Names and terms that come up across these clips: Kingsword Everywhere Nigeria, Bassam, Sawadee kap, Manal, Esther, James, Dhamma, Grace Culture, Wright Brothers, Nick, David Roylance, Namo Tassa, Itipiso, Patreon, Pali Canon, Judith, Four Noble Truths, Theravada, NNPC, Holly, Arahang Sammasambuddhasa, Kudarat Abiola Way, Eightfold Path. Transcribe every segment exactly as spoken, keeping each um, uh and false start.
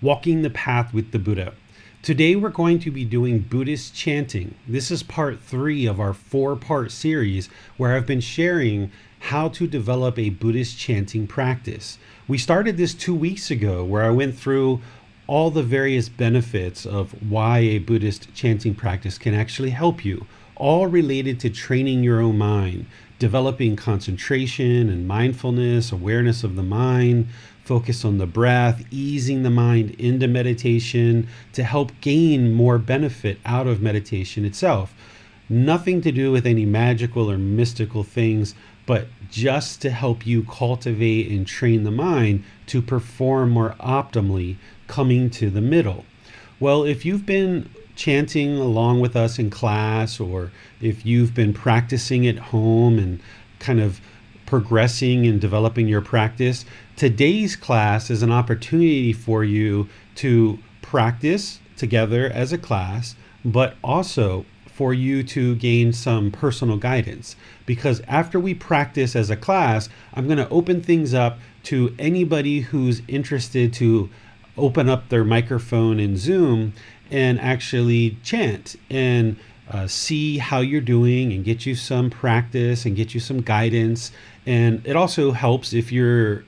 Walking the Path with the Buddha. Today we're going to be doing Buddhist chanting. This is part three of our four-part series where I've been sharing how to develop a Buddhist chanting practice. We started this two weeks ago where I went through all the various benefits of why a Buddhist chanting practice can actually help you, all related to training your own mind, developing concentration and mindfulness, awareness of the mind, focus on the breath, easing the mind into meditation to help gain more benefit out of meditation itself. Nothing to do with any magical or mystical things, but just to help you cultivate and train the mind to perform more optimally, coming to the middle. Well, if you've been chanting along with us in class, or if you've been practicing at home and kind of progressing and developing your practice, today's class is an opportunity for you to practice together as a class, but also for you to gain some personal guidance. Because after we practice as a class, I'm going to open things up to anybody who's interested to open up their microphone in Zoom and actually chant and Uh, see how you're doing and get you some practice and get you some guidance. And it also helps if you're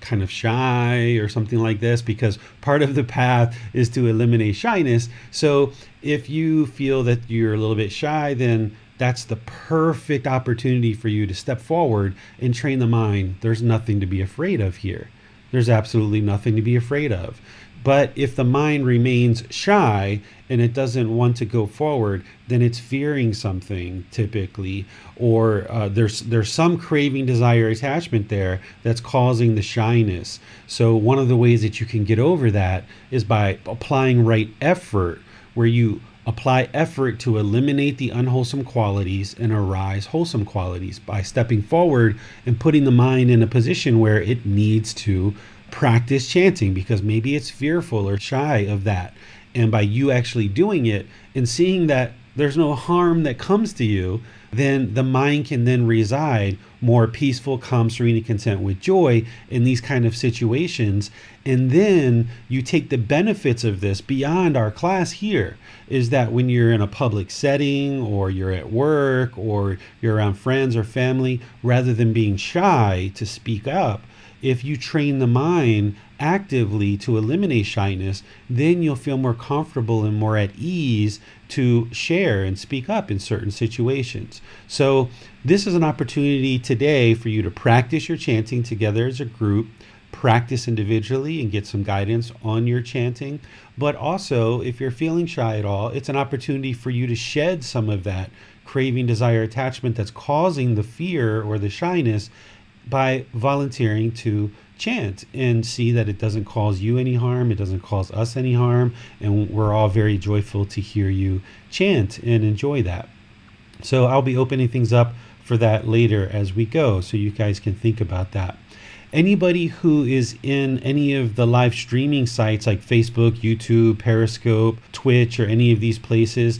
kind of shy or something like this, because part of the path is to eliminate shyness. So if you feel that you're a little bit shy, then that's the perfect opportunity for you to step forward and train the mind. There's nothing to be afraid of here. There's absolutely nothing to be afraid of. But if the mind remains shy and it doesn't want to go forward, then it's fearing something typically, or uh, there's there's some craving, desire, attachment there that's causing the shyness. So one of the ways that you can get over that is by applying right effort, where you apply effort to eliminate the unwholesome qualities and arise wholesome qualities by stepping forward and putting the mind in a position where it needs to practice chanting, because maybe it's fearful or shy of that. And by you actually doing it and seeing that there's no harm that comes to you, then the mind can then reside more peaceful, calm, serene, and content with joy in these kind of situations. And then you take the benefits of this beyond our class here, is that when you're in a public setting or you're at work or you're around friends or family, rather than being shy to speak up, if you train the mind actively to eliminate shyness, then you'll feel more comfortable and more at ease to share and speak up in certain situations. So this is an opportunity today for you to practice your chanting together as a group, practice individually and get some guidance on your chanting. But also, if you're feeling shy at all, it's an opportunity for you to shed some of that craving, desire, attachment that's causing the fear or the shyness by volunteering to chant, and see that it doesn't cause you any harm, it doesn't cause us any harm, and we're all very joyful to hear you chant and enjoy that. So I'll be opening things up for that later as we go, so you guys can think about that. Anybody who is in any of the live streaming sites like Facebook, YouTube, Periscope, Twitch, or any of these places,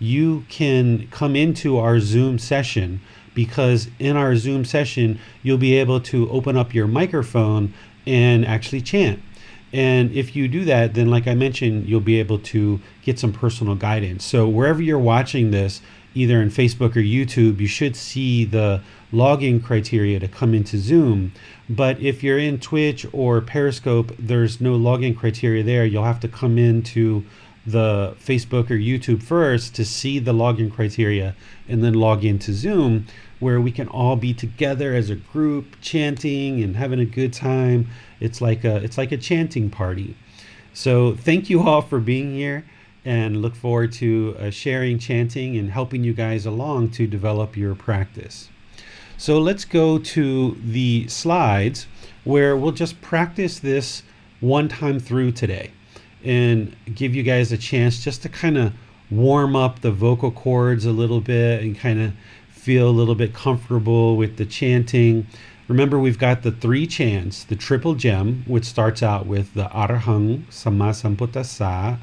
you can come into our Zoom session, because in our Zoom session, you'll be able to open up your microphone and actually chant. And if you do that, then like I mentioned, you'll be able to get some personal guidance. So wherever you're watching this, either in Facebook or YouTube, you should see the login criteria to come into Zoom. But if you're in Twitch or Periscope, there's no login criteria there. You'll have to come into the Facebook or YouTube first to see the login criteria and then log into Zoom, where we can all be together as a group chanting and having a good time. It's like a, it's like a chanting party. So thank you all for being here, and look forward to uh, sharing chanting and helping you guys along to develop your practice. So let's go to the slides where we'll just practice this one time through today and give you guys a chance just to kind of warm up the vocal cords a little bit and kind of feel a little bit comfortable with the chanting. Remember, we've got the three chants, the triple gem, which starts out with the Arahang Sammasambuddhasa,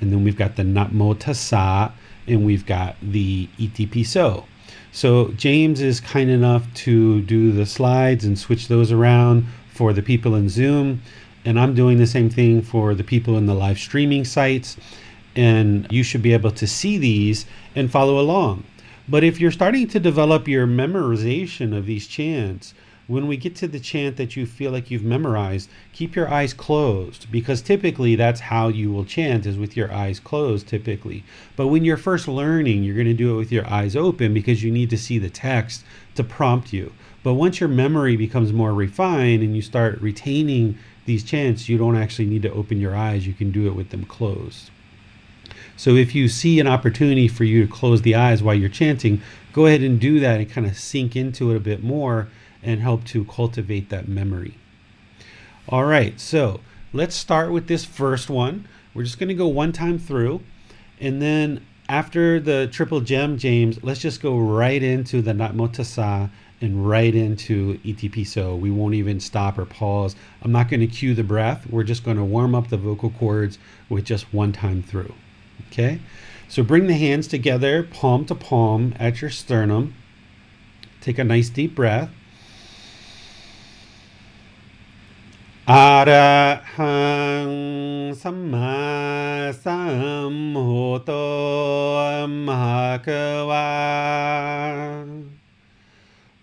and then we've got the Namo Tassa, and we've got the Itipiso. So James is kind enough to do the slides and switch those around for the people in Zoom. And I'm doing the same thing for the people in the live streaming sites. And you should be able to see these and follow along. But if you're starting to develop your memorization of these chants, when we get to the chant that you feel like you've memorized, keep your eyes closed, because typically that's how you will chant, is with your eyes closed typically. But when you're first learning, you're going to do it with your eyes open because you need to see the text to prompt you. But once your memory becomes more refined and you start retaining these chants, you don't actually need to open your eyes. You can do it with them closed. So if you see an opportunity for you to close the eyes while you're chanting, go ahead and do that and kind of sink into it a bit more and help to cultivate that memory. All right, so let's start with this first one. We're just gonna go one time through, and then after the triple gem, James, let's just go right into the Namo Tassa and right into Itipiso. We won't even stop or pause. I'm not gonna cue the breath. We're just gonna warm up the vocal cords with just one time through, okay? So bring the hands together, palm to palm at your sternum. Take a nice deep breath. Arahang Sammasambuddhasa Mahakawa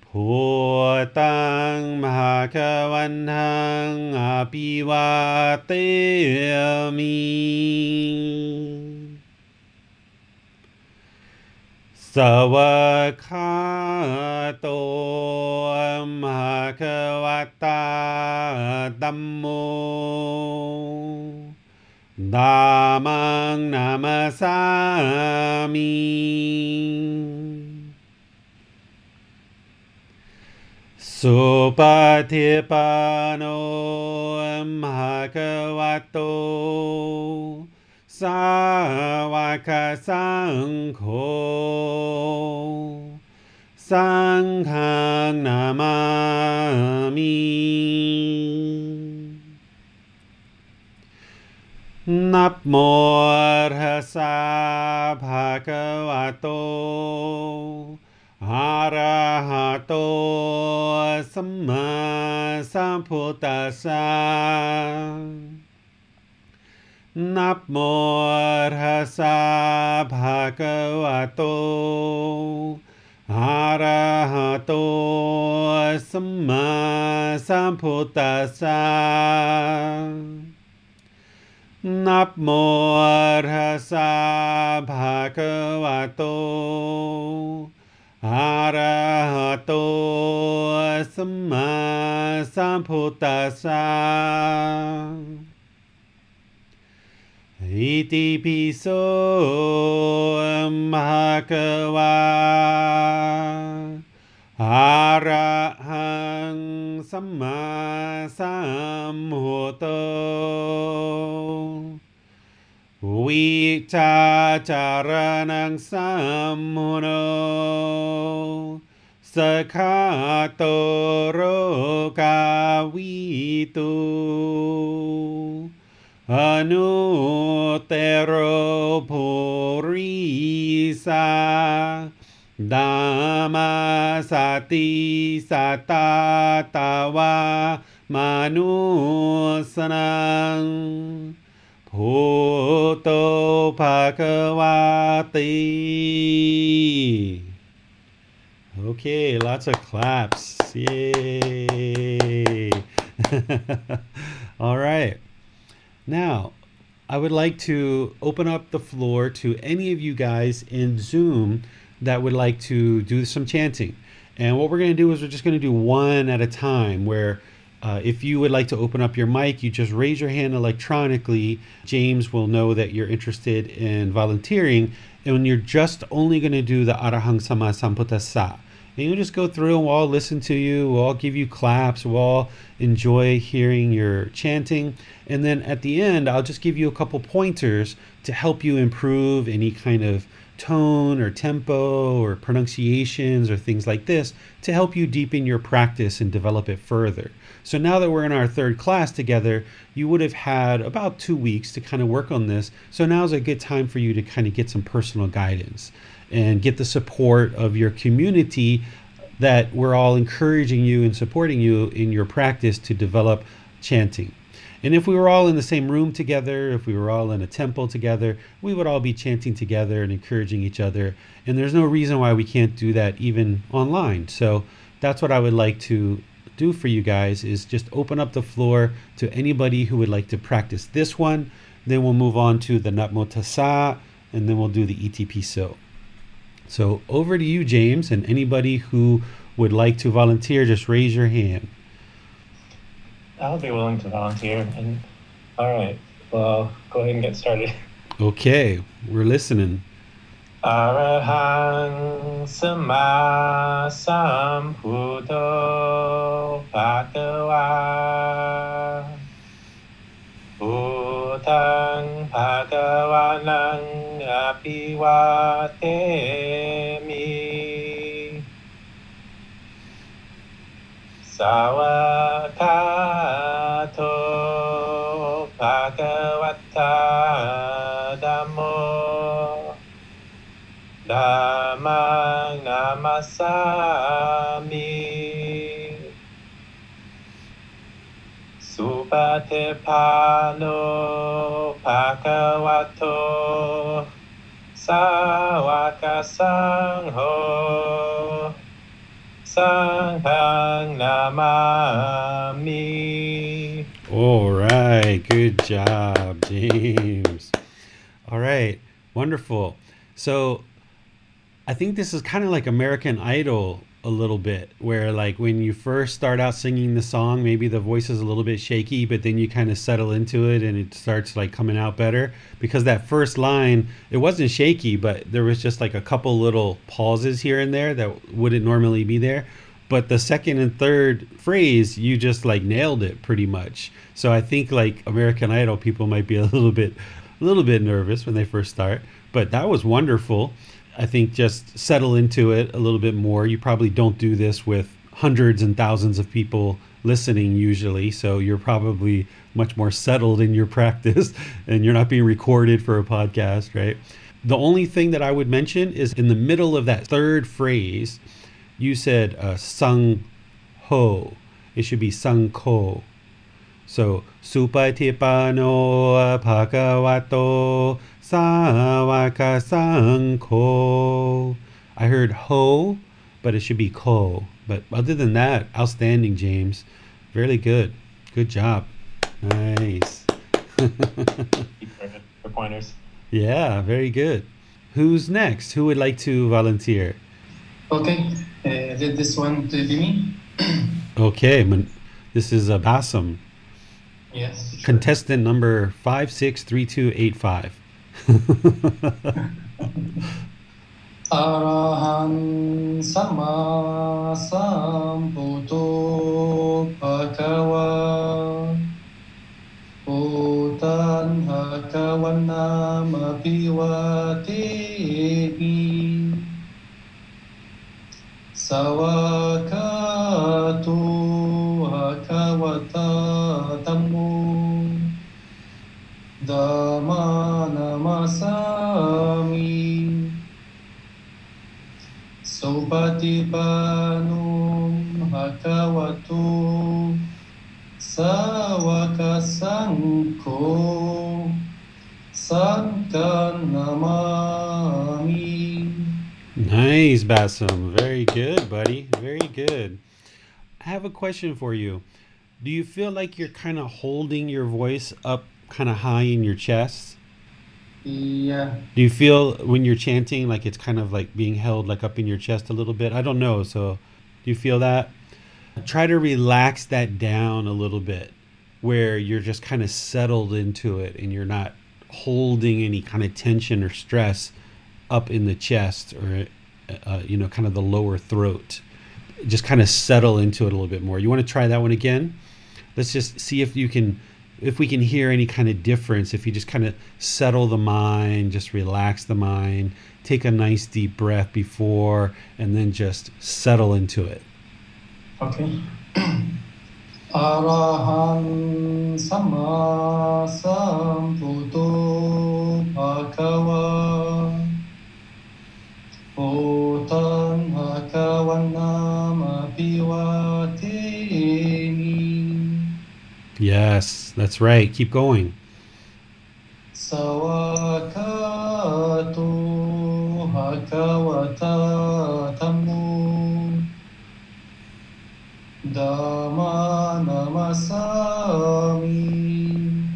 Bhutang Mahakavanhang Apivatami Sawakato Mahakavata Dhammo Dhammang Namasami Supatipano Mahakavato Sawakasangho Sanghang Namami Napmorhasa Bhagavato Arahato Sammasambuddhasa Napmorhasa Bhagavato Arahato Sammasambuddhasa Napmorhasa Bhagavato Arahato Sammasambuddhasa Itipiso Mahakawa Arahang Sammasambuddhasa Vichacharanang Sammuno Sakhato Rokavitu Anutero Purisa Dhamma Sati Satatawa Manusanang Bhuto Bhagavati. Okay, lots of claps. Yay. All right. Now, I would like to open up the floor to any of you guys in Zoom that would like to do some chanting. And what we're going to do is we're just going to do one at a time, where uh, if you would like to open up your mic, you just raise your hand electronically. James will know that you're interested in volunteering. And you're just only going to do the Arahang Sammasambuddhasa. And you'll just go through and we'll all listen to you. We'll all give you claps. We'll all enjoy hearing your chanting. And then at the end, I'll just give you a couple pointers to help you improve any kind of tone or tempo or pronunciations or things like this to help you deepen your practice and develop it further. So now that we're in our third class together, you would have had about two weeks to kind of work on this. So now's a good time for you to kind of get some personal guidance and get the support of your community, that we're all encouraging you and supporting you in your practice to develop chanting. And if we were all in the same room together, if we were all in a temple together, we would all be chanting together and encouraging each other. And there's no reason why we can't do that even online. So that's what I would like to do for you guys, is just open up the floor to anybody who would like to practice this one. Then we'll move on to the Namo Tassa, and then we'll do the Itipiso. So over to you, James, and anybody who would like to volunteer, just raise your hand. I'll be willing to volunteer. And all right, well, go ahead and get started. Okay, we're listening. Arahang Sammasambuddho Bhagava Bhutang Bhagavanang Abhivatemi Sawadee kap Dhammang namasami Supatipano Bhagavato Sawaka Sangho Sanghang namami. All right, good job, James. All right, wonderful. So I think this is kind of like American Idol a little bit, where like when you first start out singing the song, maybe the voice is a little bit shaky, but then you kind of settle into it and it starts like coming out better, because that first line, it wasn't shaky, but there was just like a couple little pauses here and there that wouldn't normally be there. But the second and third phrase, you just like nailed it pretty much. So I think like American Idol people might be a little bit, a little bit nervous when they first start, but that was wonderful. I think just settle into it a little bit more. You probably don't do this with hundreds and thousands of people listening usually, so you're probably much more settled in your practice and you're not being recorded for a podcast, right? The only thing that I would mention is in the middle of that third phrase, you said uh, sang ho. It should be sang ko. So, supatipano bhagavato sāvaka saṅkho. I heard ho, but it should be ko. But other than that, outstanding, James. Really good. Good job. Nice. For pointers. Yeah, very good. Who's next? Who would like to volunteer? Okay, uh, this one to be me. Okay, this is uh, Bassam. Yes. Sure. Contestant number five six three two eight five. Arahang Sammasambuddho Bhagava Bhutan Bhagavanam Abhivatemi Sawakato Bhagavata Dhammo Dhamma Namasami Supatipanum Bhagavato Sawaka Sangho Sanghang Namami. Nice, Bassam. Very good, buddy. Very good. I have a question for you. Do you feel like you're kind of holding your voice up kind of high in your chest? Yeah. Do you feel when you're chanting like it's kind of like being held like up in your chest a little bit? I don't know. So do you feel that? Try to relax that down a little bit where you're just kind of settled into it and you're not holding any kind of tension or stress up in the chest or, uh, you know, kind of the lower throat. Just kind of settle into it a little bit more. You want to try that one again? Let's just see if you can, if we can hear any kind of difference. If you just kind of settle the mind, just relax the mind, take a nice deep breath before, and then just settle into it. Okay. Arahang Sammasambuddhasa Otan Hakavanam Apivatini. Yes, that's right. Keep going. Sawakato Hakawatatamu Dhamma Namasami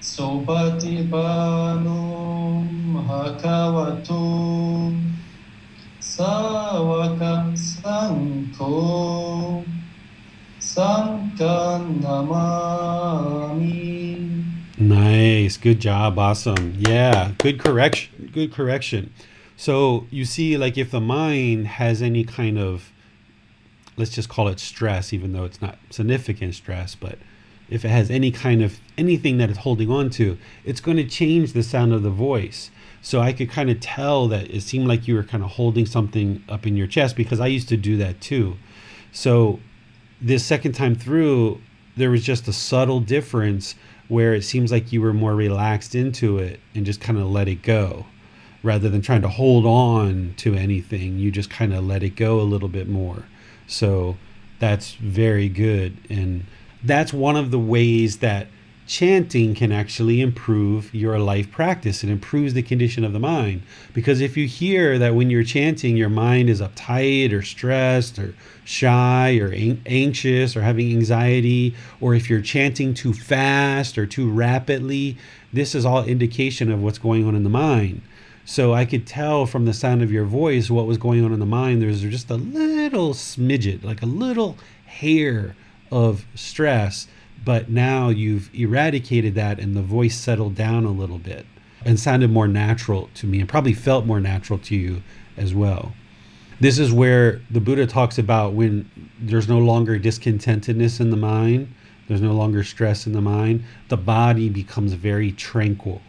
Sopatipano Hakawatu Sawaka Sanko Sankanamami. Nice, good job, awesome. Yeah, good correction, good correction. So you see, like if the mind has any kind of, let's just call it stress, even though it's not significant stress, but if it has any kind of anything that it's holding on to, it's going to change the sound of the voice. So I could kind of tell that it seemed like you were kind of holding something up in your chest because I used to do that too. So this second time through, there was just a subtle difference where it seems like you were more relaxed into it and just kind of let it go. Rather than trying to hold on to anything, you just kind of let it go a little bit more. So that's very good. And that's one of the ways that chanting can actually improve your life practice. It improves the condition of the mind. Because if you hear that when you're chanting, your mind is uptight or stressed or shy or an- anxious or having anxiety, or if you're chanting too fast or too rapidly, this is all indication of what's going on in the mind. So I could tell from the sound of your voice what was going on in the mind. There's just a little smidget, like a little hair of stress, but now you've eradicated that and the voice settled down a little bit and sounded more natural to me and probably felt more natural to you as well. This is where the Buddha talks about when there's no longer discontentedness in the mind, there's no longer stress in the mind, the body becomes very tranquil.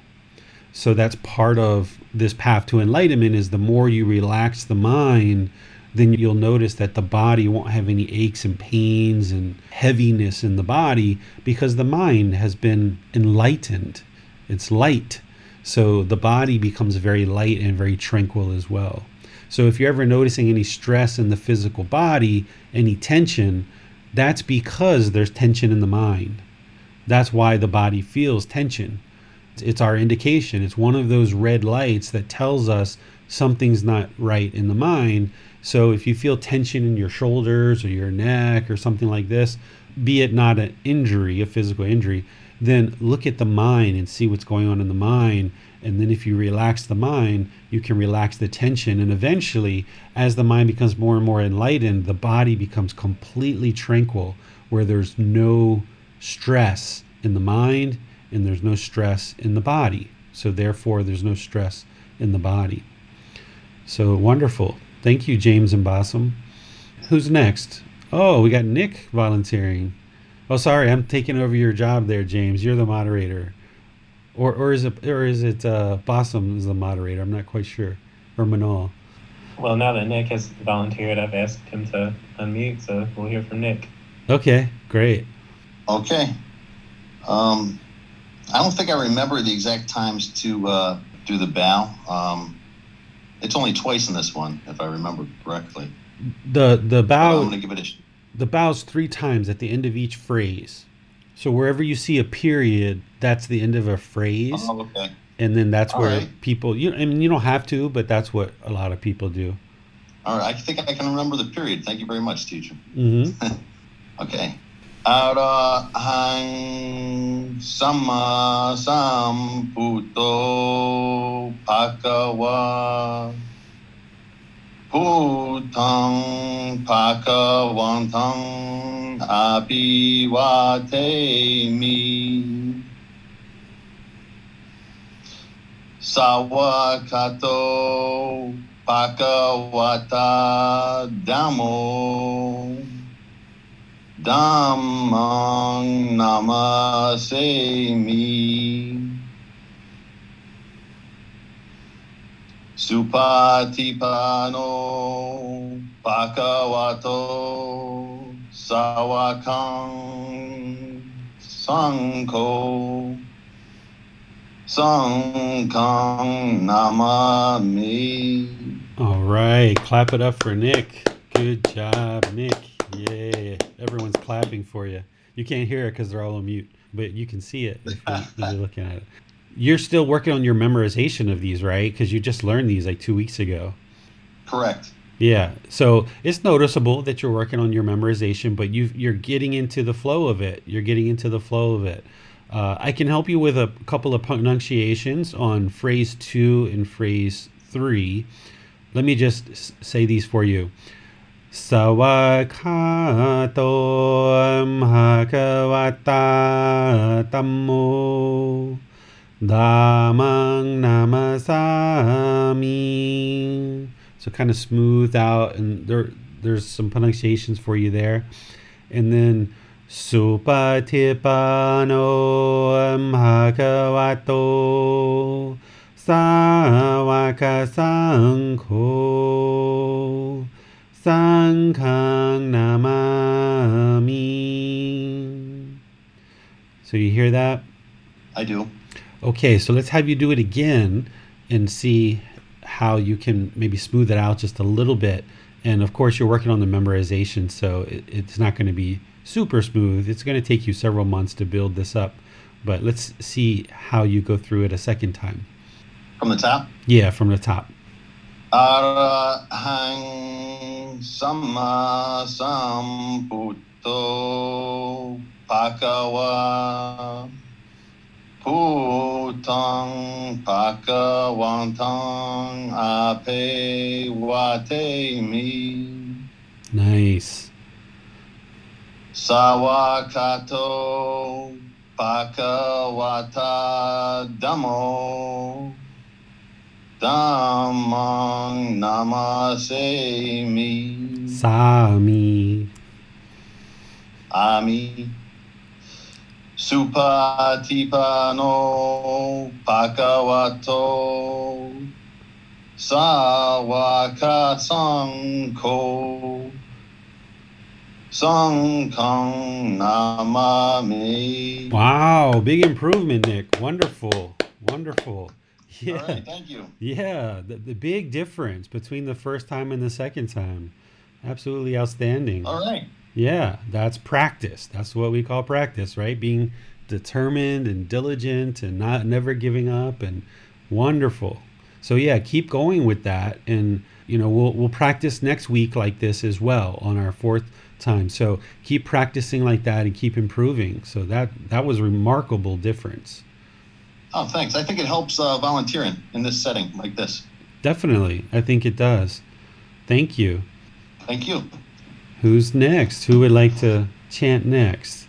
So that's part of this path to enlightenment is the more you relax the mind, then you'll notice that the body won't have any aches and pains and heaviness in the body because the mind has been enlightened. It's light. So the body becomes very light and very tranquil as well. So if you're ever noticing any stress in the physical body, any tension, that's because there's tension in the mind. That's why the body feels tension. It's our indication. It's one of those red lights that tells us something's not right in the mind. So if you feel tension in your shoulders or your neck or something like this, be it not an injury, a physical injury, then look at the mind and see what's going on in the mind. And then if you relax the mind, you can relax the tension. And eventually, as the mind becomes more and more enlightened, the body becomes completely tranquil, where there's no stress in the mind and there's no stress in the body. So therefore, there's no stress in the body. So wonderful. Thank you, James and Bassam. Who's next? Oh, we got Nick volunteering. Oh, sorry, I'm taking over your job there, James. You're the moderator. Or or is it, or is it uh, Bassam is the moderator? I'm not quite sure. Or Manal. Well, now that Nick has volunteered, I've asked him to unmute, so we'll hear from Nick. Okay, great. Okay. Um... I don't think I remember the exact times to uh, do the bow. Um, it's only twice in this one, if I remember correctly. The the bow. I'm gonna give it a sh- the bow's three times at the end of each phrase. So wherever you see a period, that's the end of a phrase. Oh, okay. And then that's All where right. people. You I mean, you don't have to, but that's what a lot of people do. All right, I think I can remember the period. Thank you very much, teacher. Mm-hmm. Okay. Arahang Sammasambuddhasa Bhagava Bhutang Bhagavantang Abhivatemi Sawakato Bhagavata Dhammo Dhammang Namasemi Supatipano Bhagavato Sawakang Sangho Sangkang Namami. All right, clap it up for Nick. Good job, Nick. Yeah, everyone's clapping for you. You can't hear it because they're all on mute, but you can see it if you're, if you're looking at it. You're still working on your memorization of these, right? Because you just learned these like two weeks ago. Correct. Yeah, so it's noticeable that you're working on your memorization, but you've, you're getting into the flow of it. You're getting into the flow of it. Uh, I can help you with a couple of pronunciations on phrase two and phrase three. Let me just say these for you. Sawakato Bhagavata Dhammo Dhammang Namasami. So kind of smooth out, and there there's some pronunciations for you there. And then Supatipano Bhagavato Sawaka Sangho Sangkang Namami. So you hear that? I do. Okay, so let's have you do it again and see how you can maybe smooth it out just a little bit. And of course, you're working on the memorization, so it, it's not going to be super smooth. It's going to take you several months to build this up, but let's see how you go through it a second time. From the top? Yeah, from the top. Arahang Sammasambuddhasa Bhagava Bhutang Bhagavantang Abhivatemi. Nice. Sawakato Bhagavata Dhammo Dhammang Namasemi Sami Ami Supatipano Bhagavato Sawakasangko Sangkang Namami. Wow, big improvement, Nick. Wonderful, wonderful. Yeah. All right, thank you. Yeah, the, the big difference between the first time and the second time. Absolutely outstanding. All right. Yeah, that's practice. That's what we call practice, right? Being determined and diligent and not never giving up, and wonderful. So yeah, keep going with that, and you know, we'll we'll practice next week like this as well on our fourth time. So keep practicing like that and keep improving. So that that was a remarkable difference. Oh, thanks. I think it helps uh, volunteering in this setting like this. Definitely. I think it does. Thank you. Thank you. Who's next? Who would like to chant next?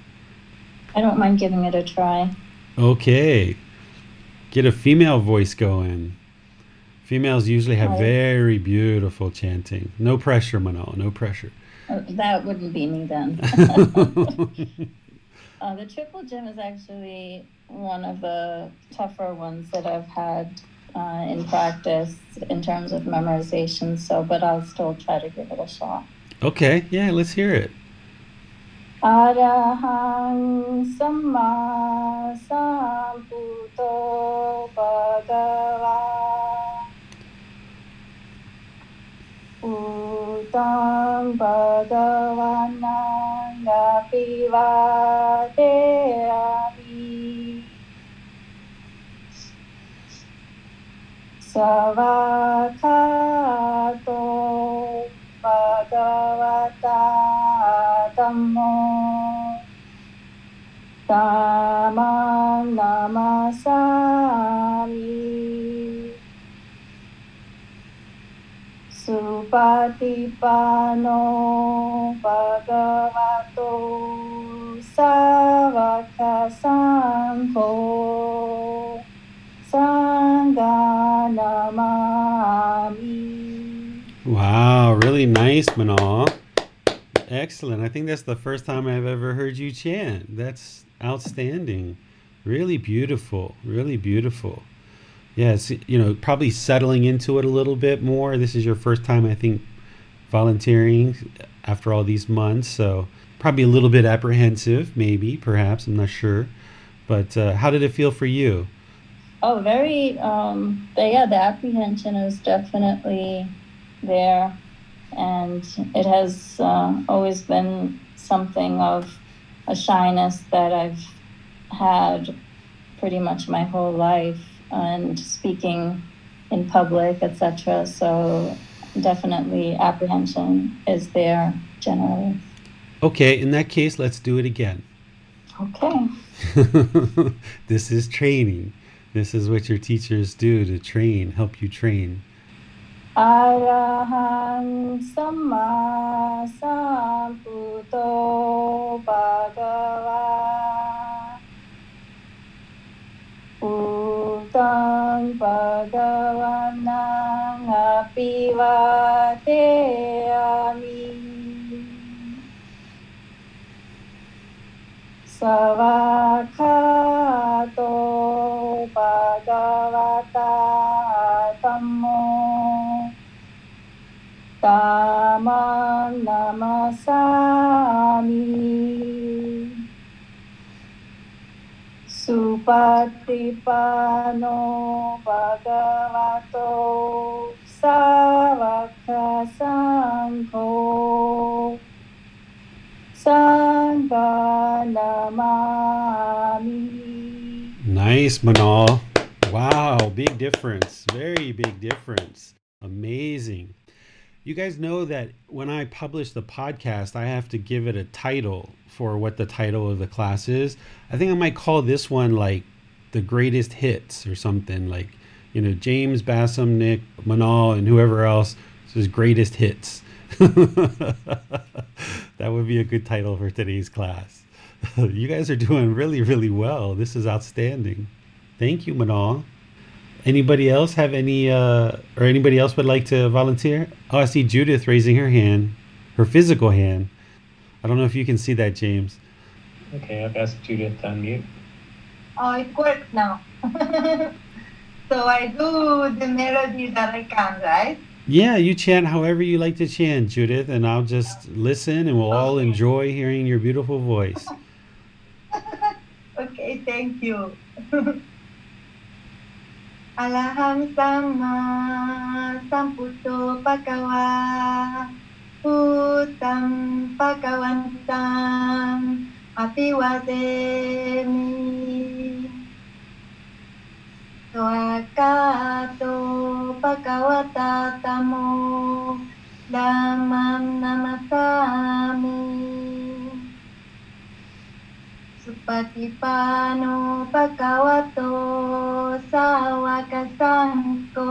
I don't mind giving it a try. Okay. Get a female voice going. Females usually have very beautiful chanting. No pressure, Manal. No pressure. Oh, that wouldn't be me then. uh, the triple gem is actually one of the tougher ones that I've had uh, in practice in terms of memorization. So, but I'll still try to give it a shot. Okay. Yeah, let's hear it. Arahang Sammasambuddhasa Bhagava Bhutang Bhagavanang Abhivatemi Sawakato Bhagavata Dhammo Tamang namasami Supatipano Bhagavato Savaka Sangho Sangha namami. Wow, really nice, Manal. Excellent. I think that's the first time I've ever heard you chant. That's outstanding. Really beautiful. Really beautiful. Yes, you know, probably settling into it a little bit more. This is your first time, I think, volunteering after all these months. So probably a little bit apprehensive, maybe, perhaps. I'm not sure. But uh, how did it feel for you? Oh, very, um, but yeah, the apprehension is definitely there. And it has uh, always been something of a shyness that I've had pretty much my whole life, and speaking in public, et cetera. So definitely apprehension is there generally. Okay, in that case, let's do it again. Okay. This is training. This is what your teachers do to train, help you train. Arahang Sammasambuddhasa Bhagava Buddhang Bhagavanang Apivateyami Savakato Bhagavata Dhammo Tamang namasami Supatipano Bhagavato Savaka Sangho Sangha namami. Nice, Manal. Wow, big difference. Very big difference. Amazing. You guys know that when I publish the podcast, I have to give it a title for what the title of the class is. I think I might call this one like the greatest hits or something, like, you know, James, Bassam, Nick, Manal, and whoever else says greatest hits. That would be a good title for today's class. You guys are doing really, really well. This is outstanding. Thank you, Manal. Anybody else have any, uh, or anybody else would like to volunteer? Oh, I see Judith raising her hand, her physical hand. I don't know if you can see that, James. Okay, I've asked Judith to unmute. Oh, it works now. So I do the melody that I can, right? Yeah, you chant however you like to chant, Judith, and I'll just listen, and we'll okay. all enjoy hearing your beautiful voice. Okay, thank you. Arahang Sammasambuddho Bhagava Buddham Bhagavantam Apivateyami Savakato Bhagavata Dhammo Dhammam namasami Supatipano Bhagavato Savaka Sangho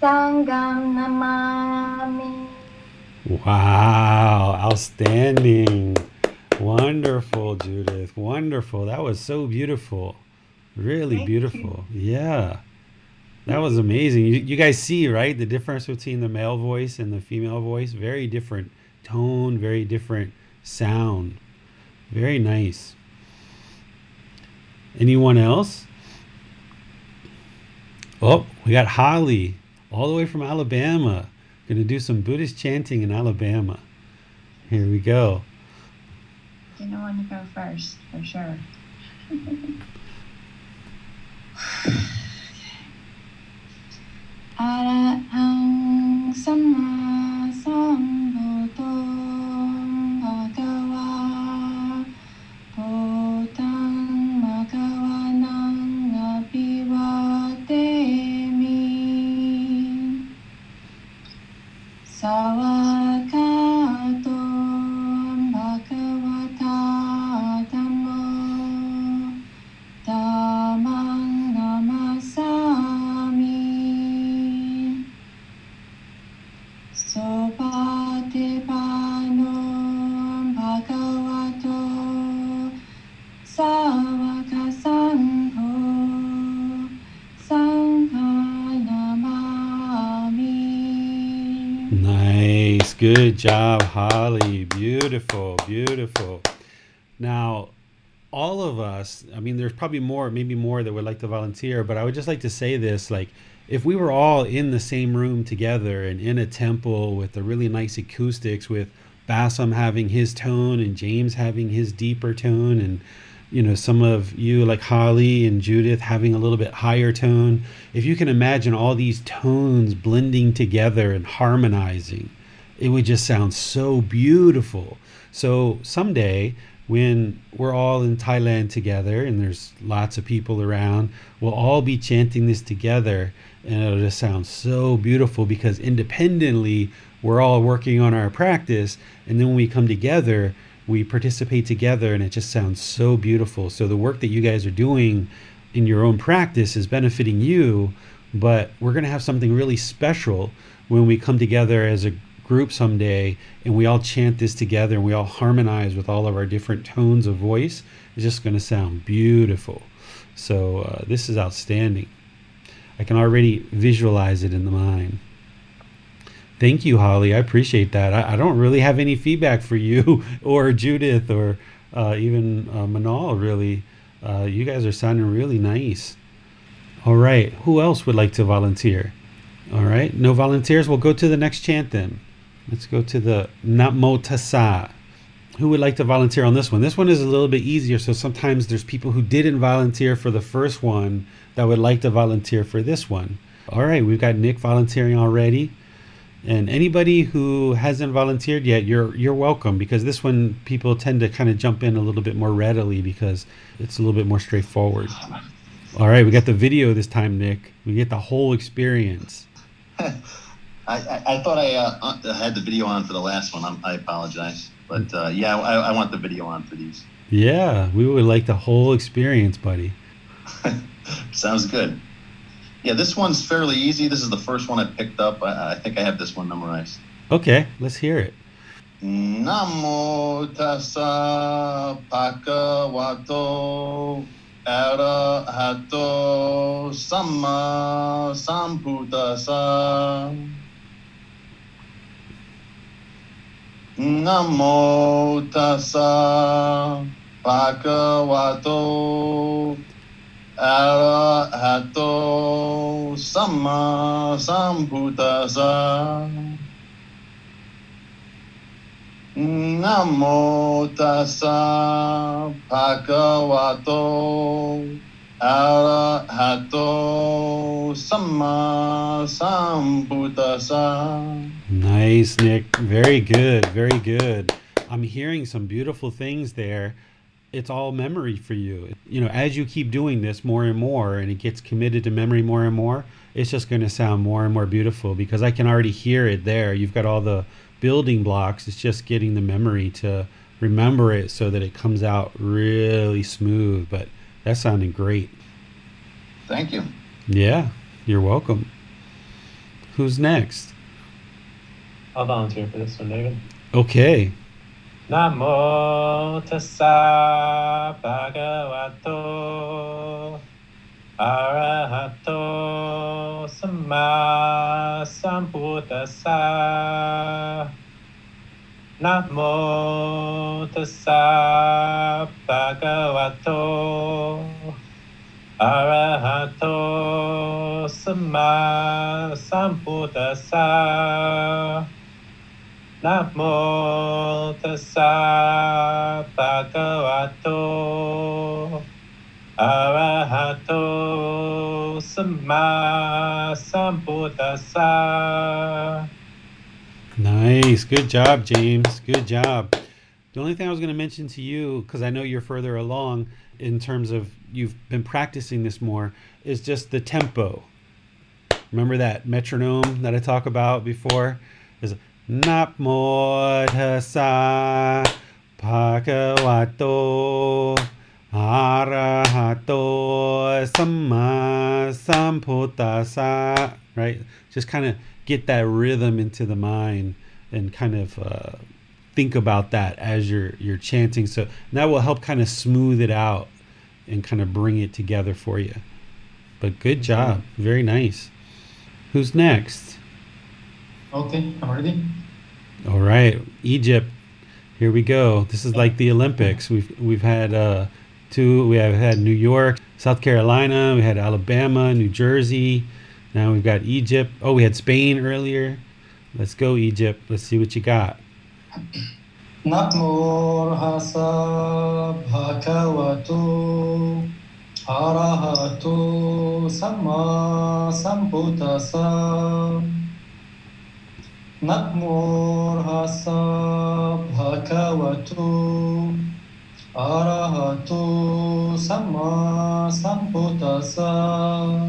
Sangham namami. Wow, outstanding. Wonderful, Judith. Wonderful. That was so beautiful. Really Thank beautiful. You. Yeah. That was amazing. You, you guys see, right? The difference between the male voice and the female voice. Very different tone, very different sound. Very nice. Anyone else? Oh, we got Holly, all the way from Alabama. Going to do some Buddhist chanting in Alabama. Here we go. You don't want to go first, for sure. Arahang Sammasambuddhasa Bhagava. Bhutang Bhagavanang Apivateyami Savakato Bhagavata Dhammo Good job, Holly. Beautiful, beautiful. Now, all of us, I mean, there's probably more, maybe more that would like to volunteer, but I would just like to say this, like, if we were all in the same room together and in a temple with the really nice acoustics, with Bassam having his tone and James having his deeper tone, and, you know, some of you like Holly and Judith having a little bit higher tone, if you can imagine all these tones blending together and harmonizing, it would just sound so beautiful. So someday, when we're all in Thailand together and there's lots of people around, we'll all be chanting this together, and it'll just sound so beautiful, because independently we're all working on our practice, and then when we come together we participate together, and it just sounds so beautiful. So the work that you guys are doing in your own practice is benefiting you, but we're going to have something really special when we come together as a group someday and we all chant this together and we all harmonize with all of our different tones of voice. It's just going to sound beautiful. So uh, this is outstanding. I can already visualize it in the mind. Thank you, Holly. I appreciate that. I, I don't really have any feedback for you or Judith or uh, even uh, Manal, really. Uh, you guys are sounding really nice. All right. Who else would like to volunteer? All right. No volunteers. We'll go to the next chant then. Let's go to the Namo Tassa. Who would like to volunteer on this one? This one is a little bit easier, so sometimes there's people who didn't volunteer for the first one that would like to volunteer for this one. All right, we've got Nick volunteering already. And anybody who hasn't volunteered yet, you're you're welcome, because this one people tend to kind of jump in a little bit more readily because it's a little bit more straightforward. All right, we got the video this time, Nick. We get the whole experience. I, I, I thought I uh, had the video on for the last one. I'm, I apologize. But uh, yeah, I, I want the video on for these. Yeah, we would like the whole experience, buddy. Sounds good. Yeah, this one's fairly easy. This is the first one I picked up. I, I think I have this one memorized. Okay, let's hear it. Namo Tassa Bhagavato Arahato Sammasambuddhasa. Namo Tassa Bhagavato Arahato Sammasambuddhasa. Namo Tassa Bhagavato Arahato Sammasambuddhasa. Nice, Nick. Very good. Very good. I'm hearing some beautiful things there. It's all memory for you. You know, as you keep doing this more and more, and it gets committed to memory more and more, it's just going to sound more and more beautiful, because I can already hear it there. You've got all the building blocks. It's just getting the memory to remember it so that it comes out really smooth. But that's sounding great. Thank you. Yeah, you're welcome. Who's next? I'll volunteer for this one, David. Okay. Namo Tassa Bhagavato Arahato Sammasambuddhasa. Namo Tassa Bhagavato Arahato Sammasambuddhasa. Namo Tassa Bhagavato Arahato Sammasambuddhasa. Nice. Good job, James. Good job. The only thing I was going to mention to you, because I know you're further along in terms of you've been practicing this more, is just the tempo. Remember that metronome that I talked about before? Is Namo Tassa Bhagavato Arahato Sammasambuddhasa. Right? Just kind of get that rhythm into the mind and kind of uh, think about that as you're you're chanting. So that will help kind of smooth it out and kind of bring it together for you. But good job. Very nice. Who's next? Okay, I'm ready. All right, Egypt. Here we go. This is like the Olympics. We've we've had uh, two. We have had New York, South Carolina. We had Alabama, New Jersey. Now we've got Egypt. Oh, we had Spain earlier. Let's go, Egypt. Let's see what you got. Namo Tassa bhagavato arahato sammasambuddhasa. Namo Tassa bhagavato arahato sammasambuddhasa.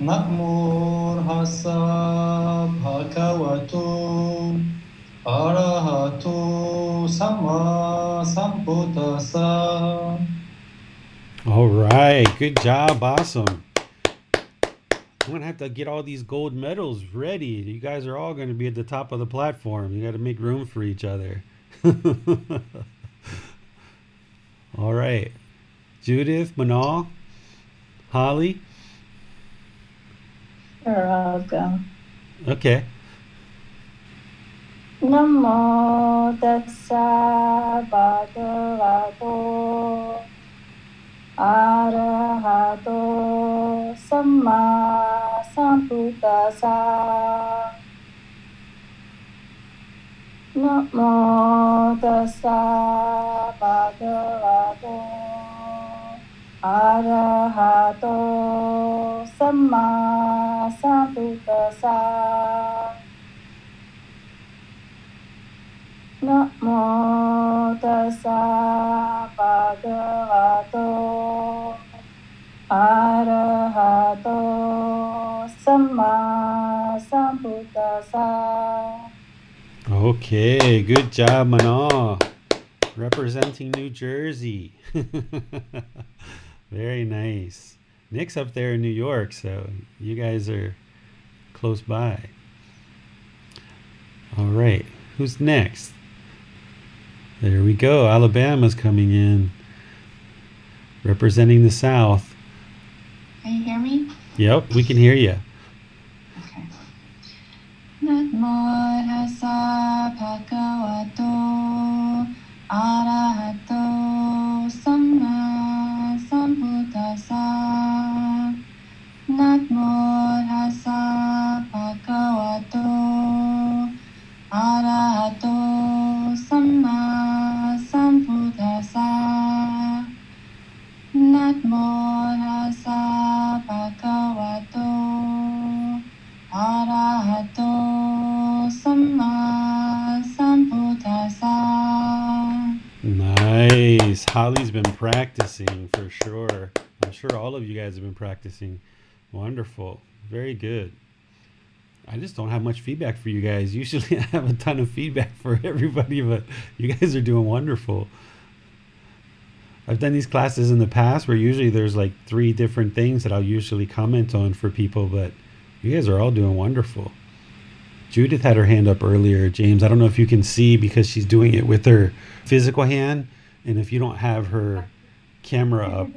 Namo Tassa bhagavato arahato sammasambuddhasa. All right, good job, Bassam. I'm gonna have to get all these gold medals ready. You guys are all gonna be at the top of the platform. You gotta make room for each other. All right. Judith, Manal, Holly. Sure, I'll go. Okay. Namo Tassa bhagavato arahato sammasambuddhasa. Namo Tassa bhagavato arahato sammasambuddhasa. Namo Tassa bhagavato arahato sammasambuddhasa. Okay, good job, Manal. Representing New Jersey. Very nice. Nick's up there in New York, so you guys are close by. All right, who's next? There we go. Alabama's coming in, representing the South. Can you hear me? Yep, we can hear you. Okay. Namo Tassa bhagavato arahato sammasambuddhasa. Namo Tassa bhagavato arahato sammasambuddhasa. Namo Tassa bhagavato arahato sammasambuddhasa. Nice. Holly's been practicing for sure. I'm sure all of you guys have been practicing. Wonderful. Very good. I just don't have much feedback for you guys. Usually I have a ton of feedback for everybody, but you guys are doing wonderful. I've done these classes in the past where usually there's like three different things that I'll usually comment on for people, but you guys are all doing wonderful. Judith had her hand up earlier. James, I don't know if you can see because she's doing it with her physical hand, and if you don't have her camera up,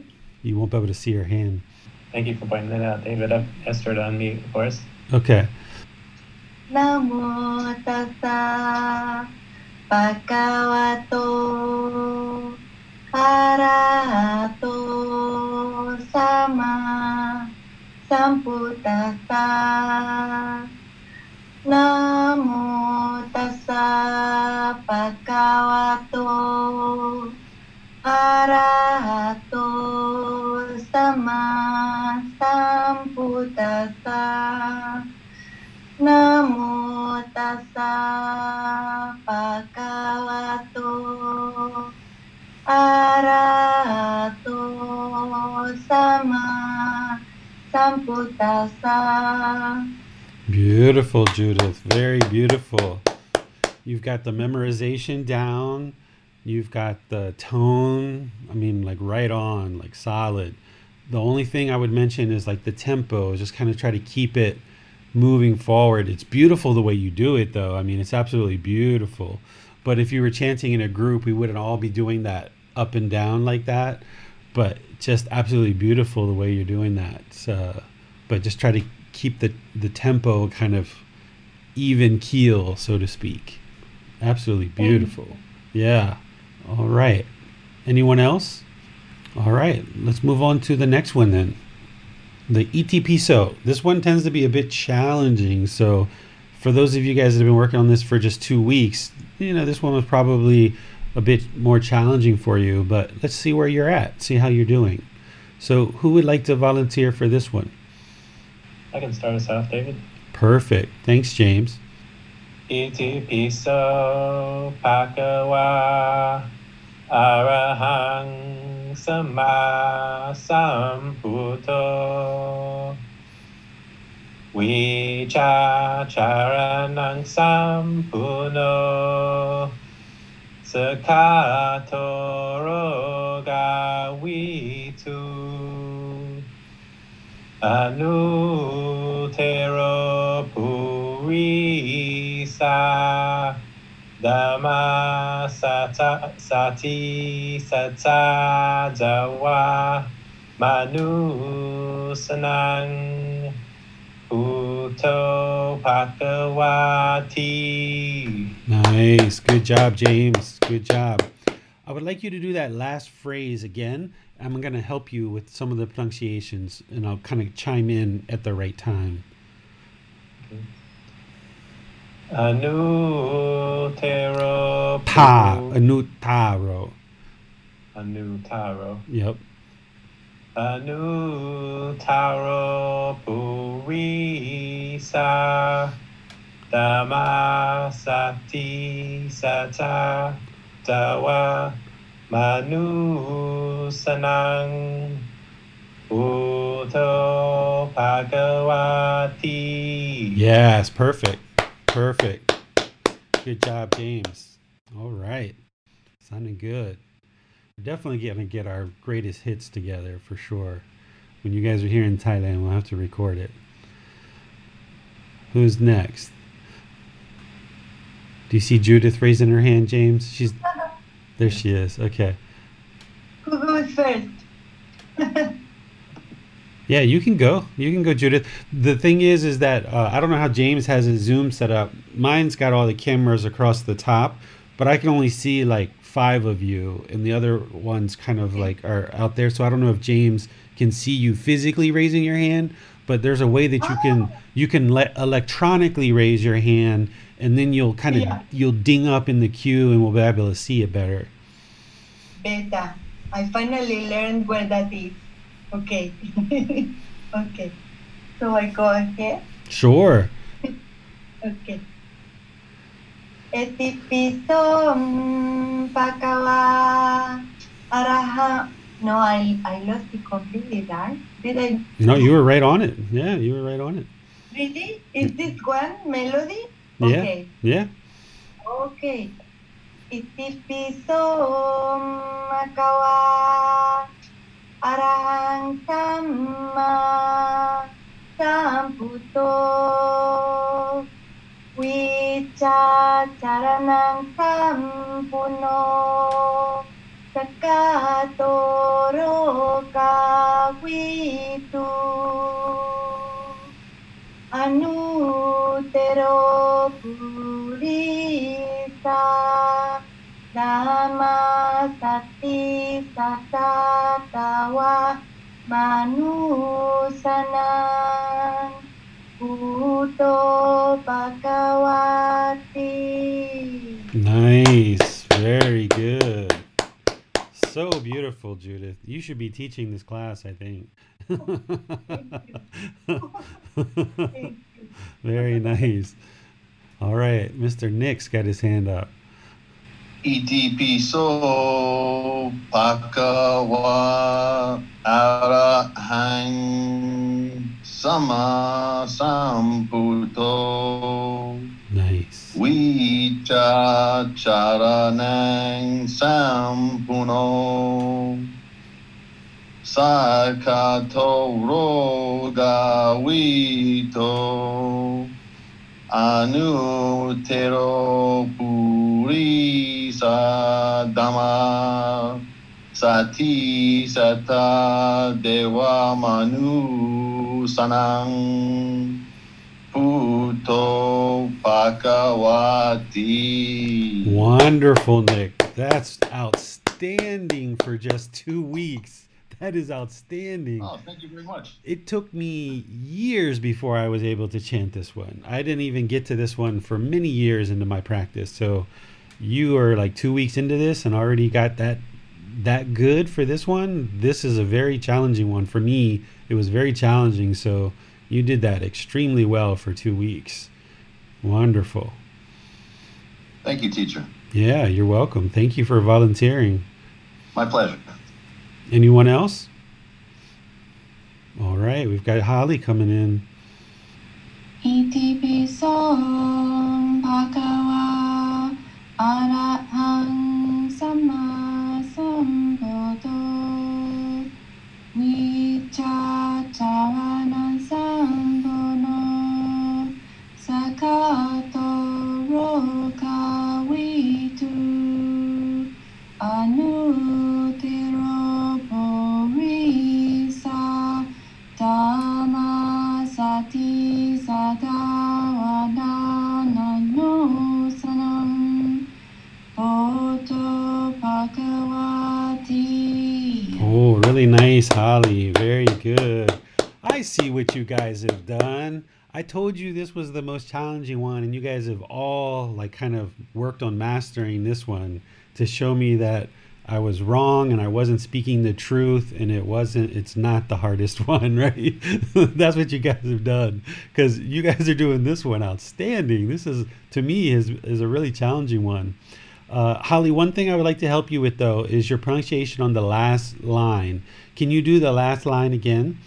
you won't be able to see her hand. Thank you for pointing that out, David. I've Esther to unmute, of course. Okay. Namo Tassa bhagavato arahato sammasambuddhasa. Namo Tassa bhagavato arahato sammasambuddhasa. Namo Tassa bhagavato arahato sammasambuddhasa. Beautiful, Judith. Very beautiful. You've got the memorization down. You've got the tone. I mean, like right on, like solid. The only thing I would mention is like the tempo. Just kind of try to keep it moving forward. It's beautiful the way you do it, though. I mean, it's absolutely beautiful. But if you were chanting in a group, we wouldn't all be doing that up and down like that. But just absolutely beautiful the way you're doing that. So, but just try to keep the the tempo kind of even keel, so to speak. Absolutely beautiful. Mm. Yeah. All right. Anyone else? All right. Let's move on to the next one then. The Itipiso. This one tends to be a bit challenging. So for those of you guys that have been working on this for just two weeks, you know, this one was probably a bit more challenging for you, but let's see where you're at. See how you're doing. So who would like to volunteer for this one? I can start us off, David. Perfect. Thanks, James. Itipiso Bhagava Arahang Sammasambuddhasa Vichacharanang Sampuno Sakato Roga Vitu Anutero Purisa Dhamma Sata Sati Sata Jawa Manusanang Uto Pakawati. Nice. Good job, James. Good job. I would like you to do that last phrase again. I'm going to help you with some of the pronunciations, and I'll kind of chime in at the right time. Okay. Anutaro. Pa. Anutaro. Anutaro. Yep. Anutaro purisa Dhammasati Sata Dawa Manusanang Uto Bhagavati. Yes, perfect. Perfect. Good job, James. All right. Sounding good. We're definitely going to get our greatest hits together for sure. When you guys are here in Thailand, we'll have to record it. Who's next? Do you see Judith raising her hand, James? She's there. She is. Okay. Who goes first? Yeah, you can go. You can go, Judith. The thing is, is that uh, I don't know how James has his Zoom set up. Mine's got all the cameras across the top, but I can only see like five of you, and the other ones kind of like are out there. So I don't know if James can see you physically raising your hand, but there's a way that you can you can let electronically raise your hand, and then you'll kind of yeah. you'll ding up in the queue, and we'll be able to see it better. Beta. I finally learned where that is. Okay. Okay. So I go ahead? Sure. Okay. Etipiso Bhagava Arahang. No, I, I lost it completely, right? Did I? No, you were right on it. Yeah, you were right on it. Really? Is this one melody? Okay. Yeah. Yeah. Okay. Itipiso Bhagava Arahang Sammasambuddhasa Vichacharanang Sampuno Sakato Roga Vitu Anutero Purisa Dhammasati Satatawa Manusanang Uto Bhagavati. Nice. Very good. So beautiful, Judith. You should be teaching this class, I think. Very nice. All right. Mister Nick's got his hand up. Itipiso Bhagava Arahang Sammasambuddhasa. Nice. Vichacharanang Sampuno Sakato Roga Vito Anutero Purisa Dhamma Sati Sata Dewa Manusanang Uto Bhagavati. Wonderful, Nick. That's outstanding for just two weeks. That is outstanding. Oh, thank you very much. It took me years before I was able to chant this one. I didn't even get to this one for many years into my practice. So you are like two weeks into this and already got that that good for this one. This is a very challenging one. For me, it was very challenging. So you did that extremely well for two weeks. Wonderful. Thank you, teacher. Yeah, you're welcome. Thank you for volunteering. My pleasure. Anyone else? All right, we've got Holly coming in. Itipiso bhagava arahang sammasambuddhasa vichaccharan sambono sakato rokavitu anu Oh, really nice, Holly. Very good. I see what you guys have done. I told you this was the most challenging one, and you guys have all like kind of worked on mastering this one to show me that I was wrong and I wasn't speaking the truth, and it wasn't, it's not the hardest one, right? That's what you guys have done, because you guys are doing this one outstanding. This is, to me, is, is a really challenging one. Uh, Holly, one thing I would like to help you with, though, is your pronunciation on the last line. Can you do the last line again?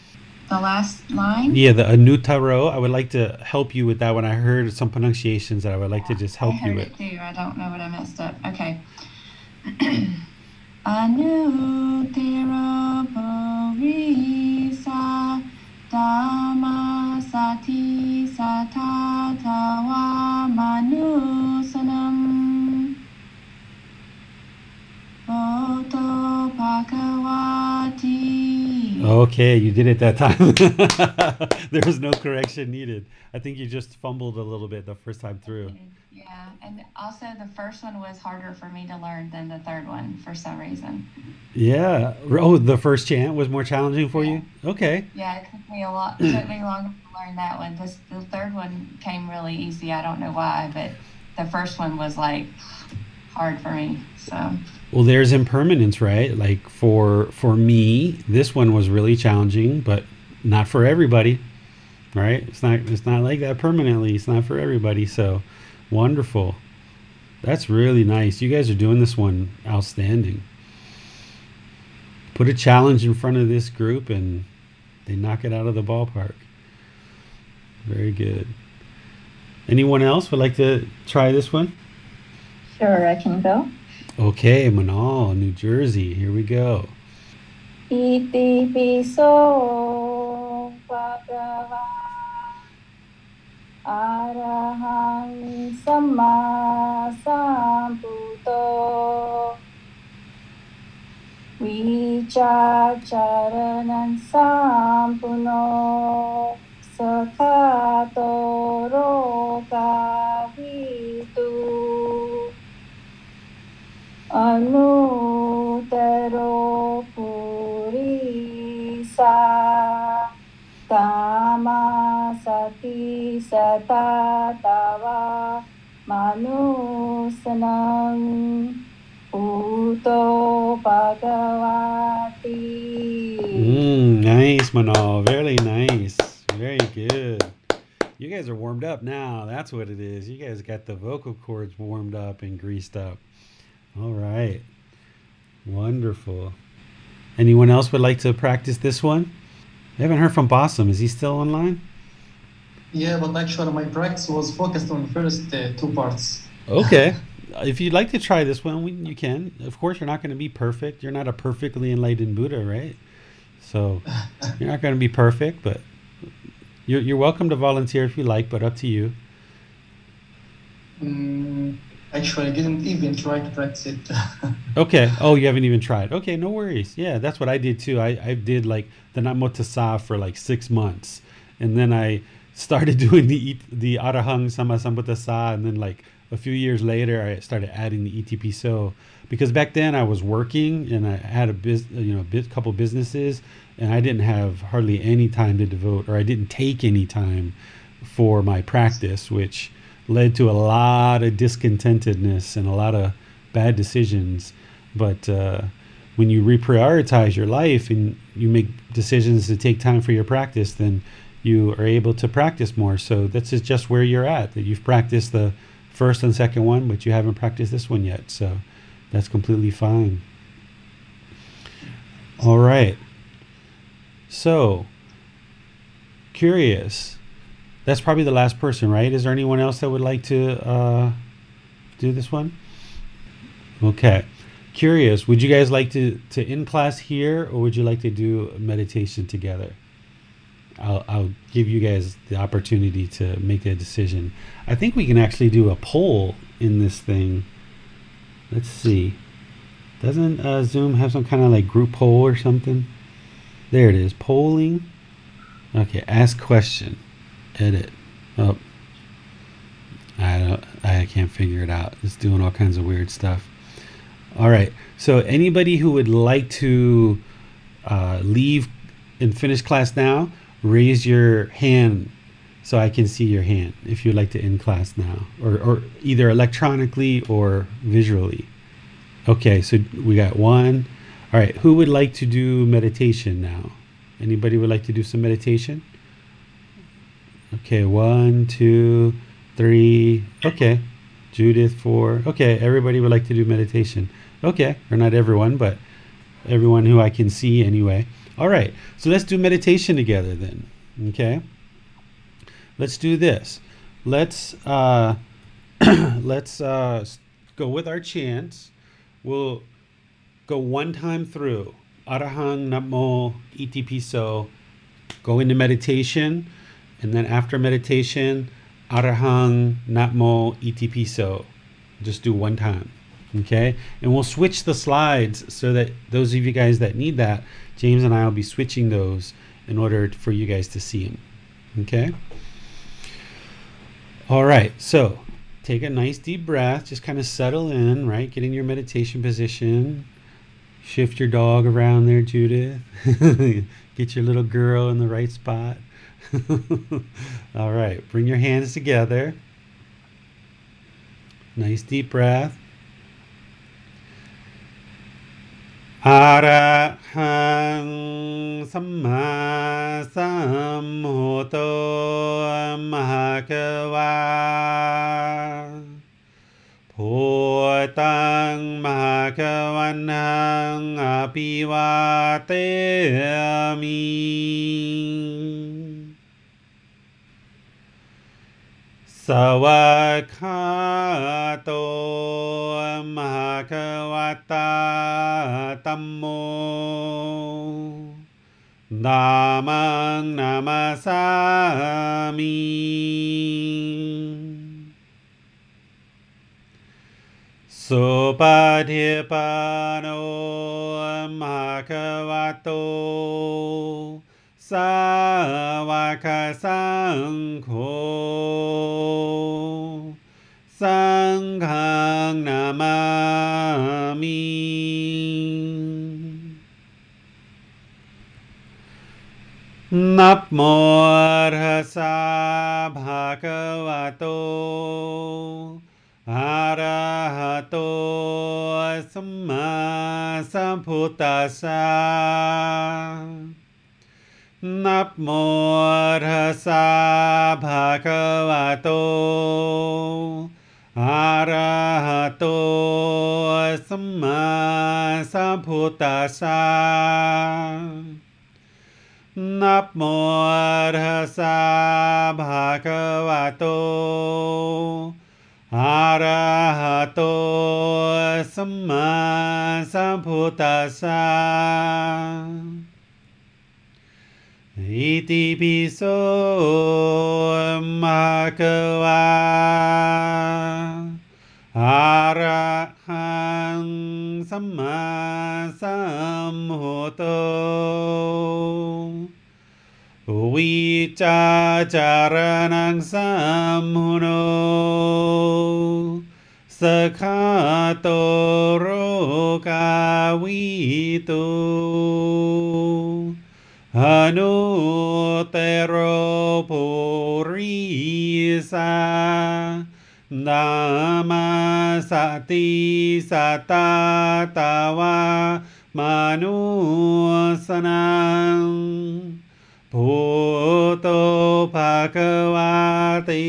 The last line? Yeah, the Anuttaro. I would like to help you with that one. I heard some pronunciations that I would like to just help you with. I heard it too. I don't know what I messed up. Okay. Anuttaro Bhurisa Dhamma Sati Satatava Manusanam Okay, you did it that time. There was no correction needed. I think you just fumbled a little bit the first time through. Yeah, and also the first one was harder for me to learn than the third one for some reason. Yeah. Oh, the first chant was more challenging for yeah. you? Okay. Yeah, it took me a lot. It took me longer to learn that one. This, the third one came really easy. I don't know why, but the first one was like hard for me. So. Well, there's impermanence, right? Like for for me, this one was really challenging, but not for everybody, right? It's not it's not like that permanently. It's not for everybody. So wonderful. That's really nice. You guys are doing this one outstanding. Put a challenge in front of this group and they knock it out of the ballpark. Very good. Anyone else would like to try this one? Sure, I can go. Okay, Manal, New Jersey, here we go. Itipiso bhagava arahang sammasambuddhasa vichaccharan sampuno sakato rogavitu Anuttaro Purisa Tamasati Satatava Manusanam Uto Bhagavati. Mm, nice, Manal. Very nice. Very good. You guys are warmed up now. That's what it is. You guys got the vocal cords warmed up and greased up. All right. Wonderful. Anyone else would like to practice this one? I haven't heard from Bassam. Is he still online? Yeah, but actually my practice was focused on the first uh, two parts. Okay. If you'd like to try this one, we, you can. Of course, you're not going to be perfect. You're not a perfectly enlightened Buddha, right? So you're not going to be perfect, but you're, you're welcome to volunteer if you like, but up to you. Mm. Actually, I didn't even try to practice it. Okay. Oh, you haven't even tried. Okay, no worries. Yeah, that's what I did too. I, I did like the Namo Tassa for like six months. And then I started doing the the Arahang Sammasambuddhasa, and then like a few years later I started adding the Itipiso, because back then I was working and I had a bus, you know, a couple businesses, and I didn't have hardly any time to devote, or I didn't take any time for my practice, which led to a lot of discontentedness and a lot of bad decisions. But uh, when you reprioritize your life and you make decisions to take time for your practice, then you are able to practice more. So that's just where you're at, that you've practiced the first and second one, but you haven't practiced this one yet. So that's completely fine. All right. So, curious. That's probably the last person, right? Is there anyone else that would like to uh, do this one? Okay. Curious, would you guys like to, to end class here, or would you like to do meditation together? I'll, I'll give you guys the opportunity to make a decision. I think we can actually do a poll in this thing. Let's see. Doesn't uh, Zoom have some kind of like group poll or something? There it is. Polling. Okay. Ask question. Edit. Oh. I don't. I can't figure it out. It's doing all kinds of weird stuff. All right. So anybody who would like to uh, leave and finish class now, raise your hand so I can see your hand if you'd like to end class now, or, or either electronically or visually. Okay, so we got one. All right, who would like to do meditation now? Anybody would like to do some meditation? Okay, one, two, three. Okay, Judith, four. Okay, everybody would like to do meditation. Okay, or not everyone, but everyone who I can see anyway. All right, so let's do meditation together then, okay? Let's do this. Let's uh, let's uh, go with our chants. We'll go one time through. Arahang, Namo, Itipiso. Go into meditation, and then after meditation, Arahang, Namo, Itipiso. Just do one time, okay? And we'll switch the slides so that those of you guys that need that, James and I will be switching those in order for you guys to see them. Okay? All right. So take a nice deep breath. Just kind of settle in, right? Get in your meditation position. Shift your dog around there, Judith. Get your little girl in the right spot. All right. Bring your hands together. Nice deep breath. Arahang Sammasambuddhasa Mahakawa Bhutang Mahakawanang Apivatami Sawakato Mahakawata Tammo Damang Namasami Supadhipano Mahakawato Sawakasankho Sanghang Namami Napmorhasa Bhagavato Arahato Sammasambuddhasa Namo Tassa Bhagavato Arahato Sammasambuddhasa Namo Tassa Bhagavato Arahato Sammasambuddhasa Itipiso Mahakawa Arahang Sammasambuddhasa Avita charanang samhuno sakhato rokavito anutero purisa nama sati satatawa manusanam Bhuto Bhagavati.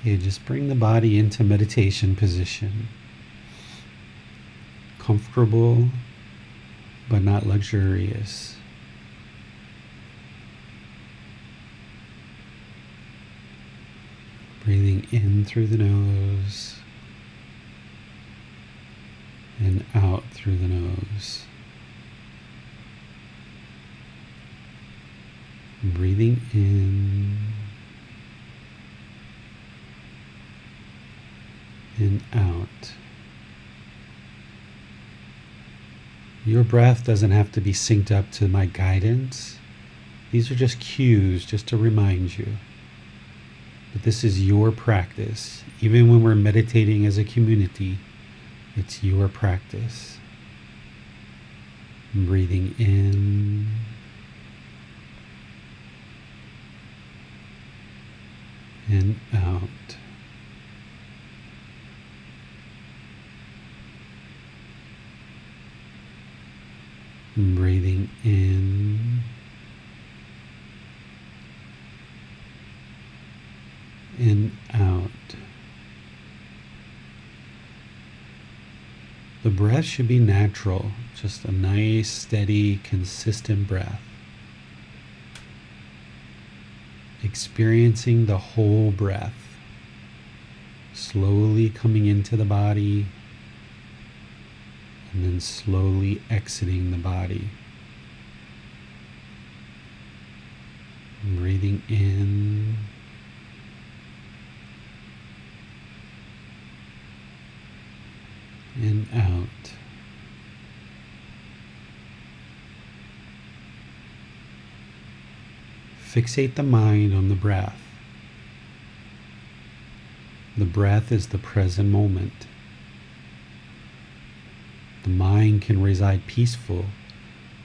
Okay, just bring the body into meditation position. Comfortable, but not luxurious. Breathing in through the nose and out through the nose. Breathing in and out. Your breath doesn't have to be synced up to my guidance. These are just cues, just to remind you that this is your practice. Even when we're meditating as a community, it's your practice. Breathing in and out. Breathing in and out. The breath should be natural, just a nice, steady, consistent breath. Experiencing the whole breath, slowly coming into the body and then slowly exiting the body. Breathing in and out. Fixate the mind on the breath. The breath is the present moment. The mind can reside peaceful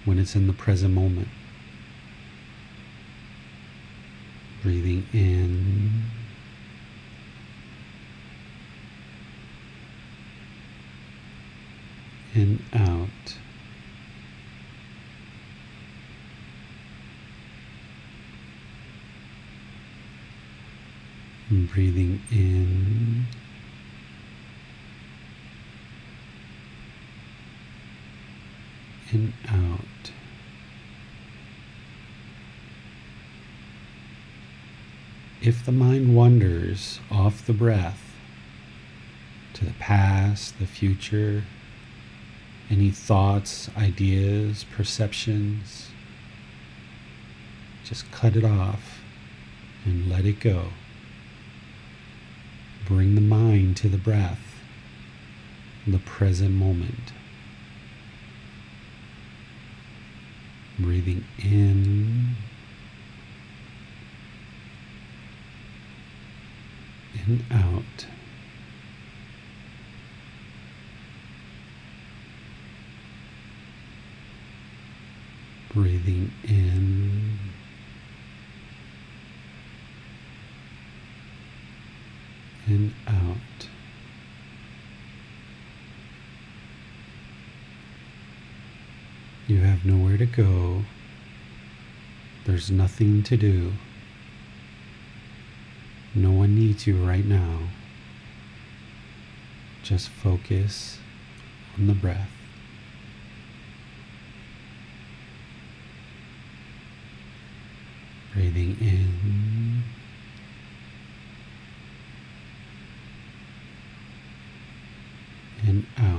when it's in the present moment. Breathing in and out. And breathing in and out. If the mind wanders off the breath to the past, the future, any thoughts, ideas, perceptions, just cut it off and let it go. Bring the mind to the breath, the present moment. Breathing in and out. Breathing in and out. You have nowhere to go. There's nothing to do. No one needs you right now. Just focus on the breath. Breathing in and out.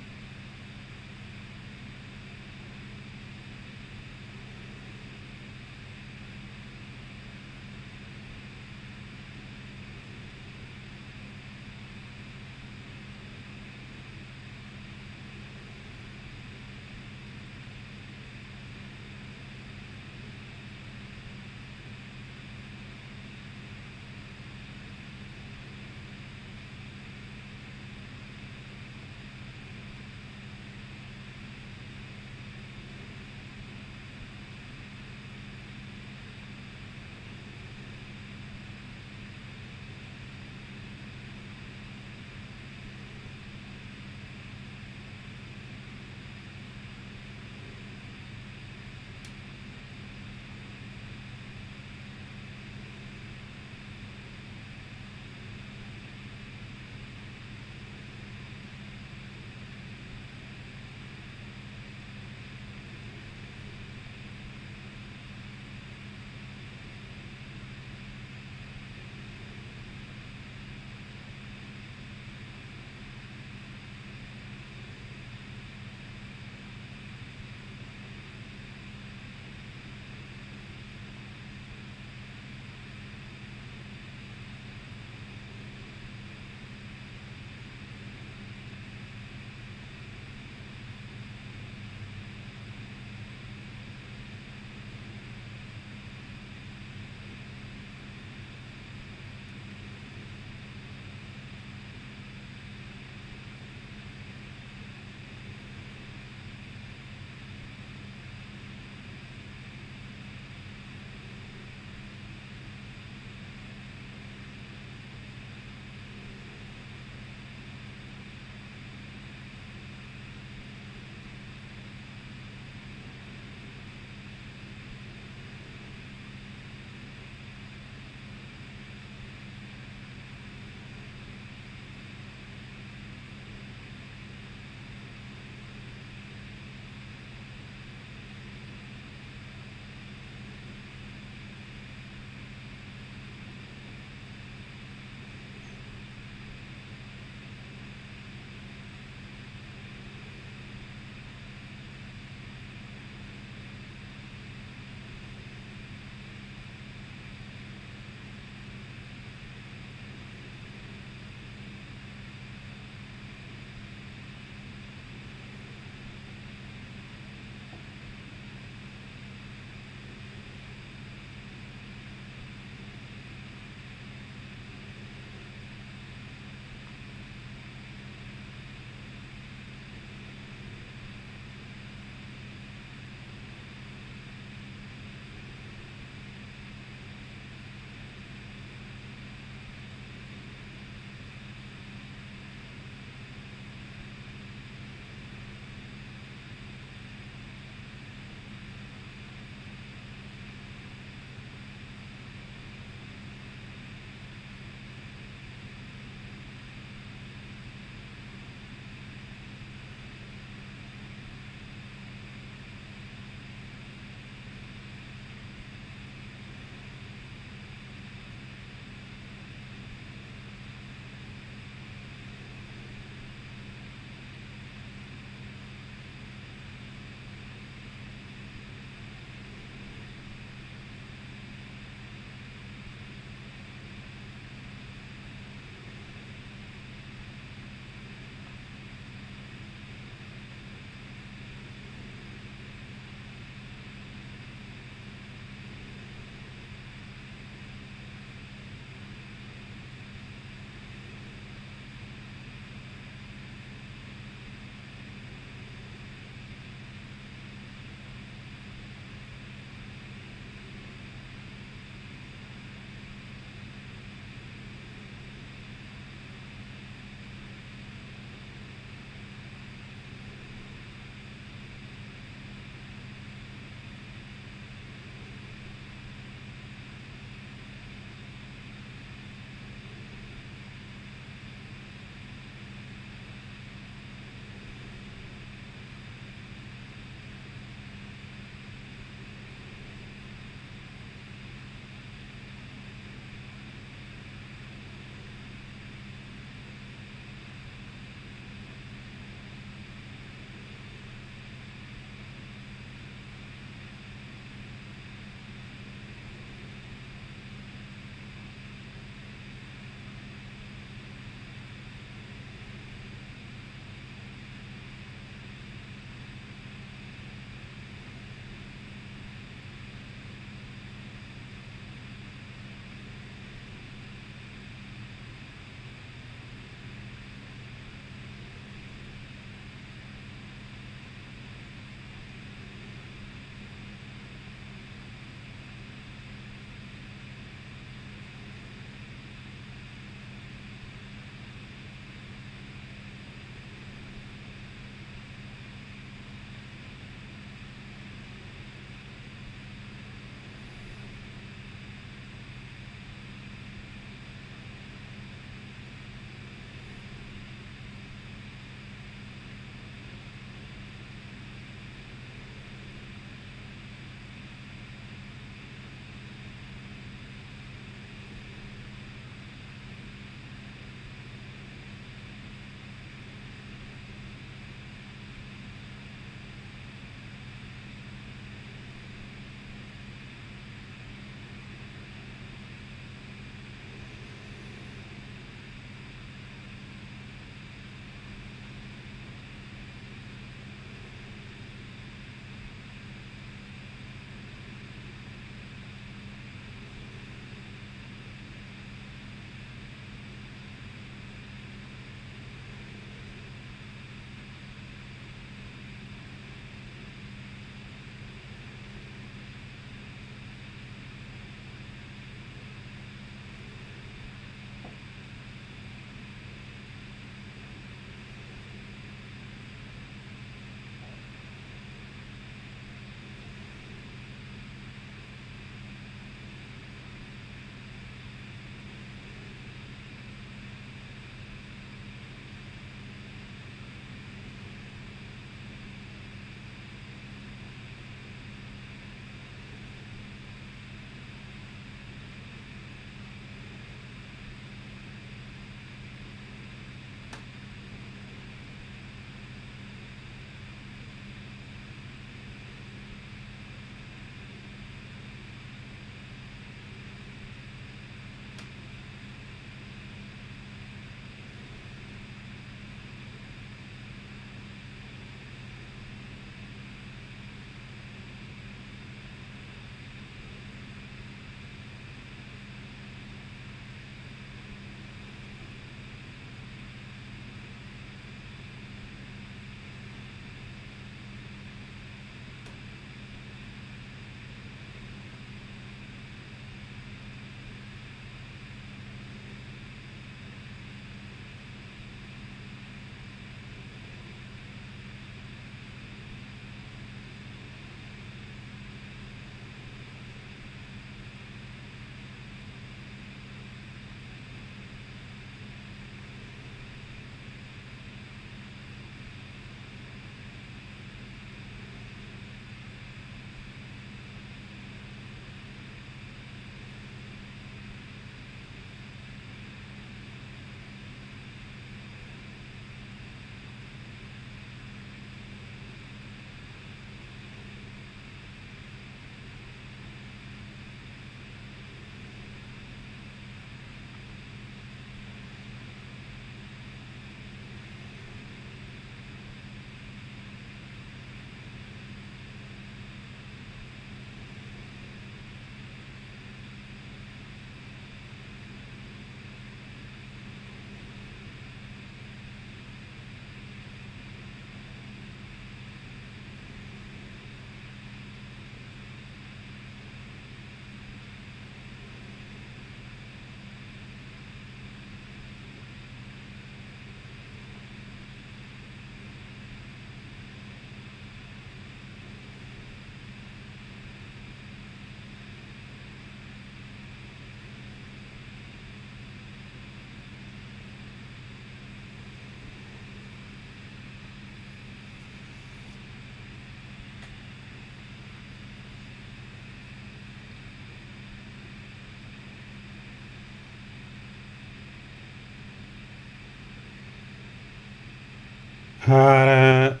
Arahang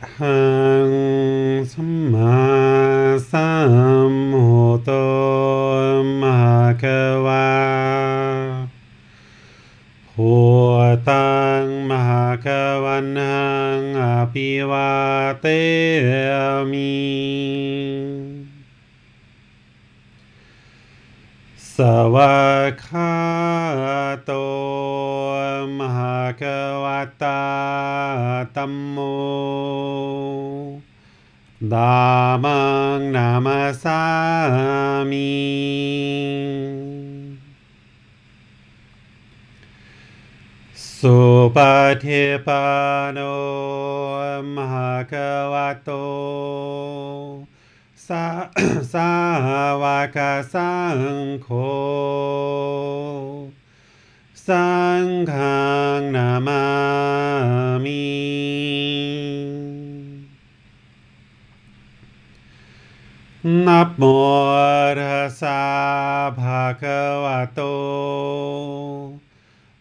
Sammasambuddhasa Bhutang Mahakavanhang Apivateyami Savakato Mahakavata Tammo Dhammang Namasami Supatipano Mahakavato sa Savakasankho Sanghang Namami Namo Tassa Bhagavato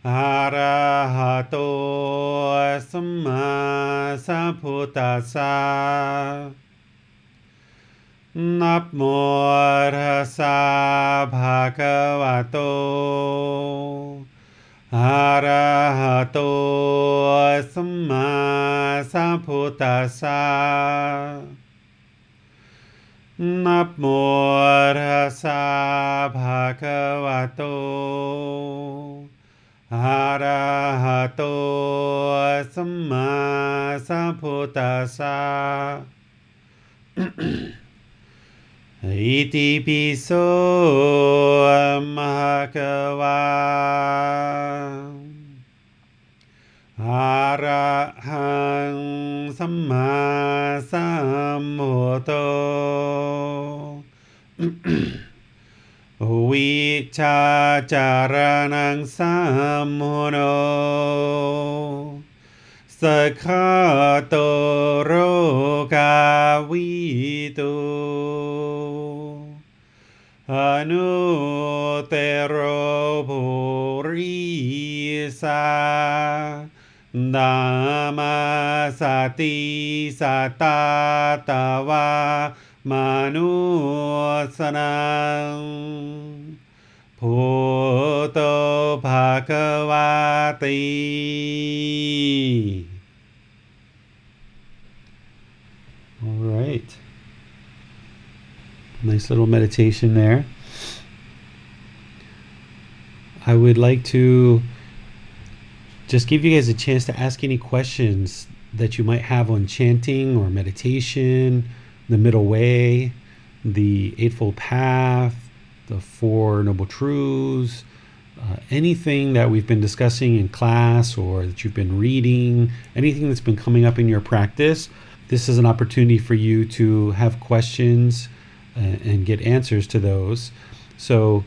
Arahato Sammasambuddhasa Namo Tassa Bhagavato Arahato Sammasambuddhasa Namo Tassa Bhagavato Arahato Sammasambuddhasa Itipiso Mahakava Arahang Sammasambuddhasa Vichacharanang samhuno Sakhato rogavitu Anutero purisa Dhammasati satatava Manusanam Bhuto Bhagavati. All right. Nice little meditation there. I would like to just give you guys a chance to ask any questions that you might have on chanting or meditation, the middle way, the Eightfold Path, the Four Noble Truths, uh, anything that we've been discussing in class or that you've been reading, anything that's been coming up in your practice. This is an opportunity for you to have questions and, and get answers to those. So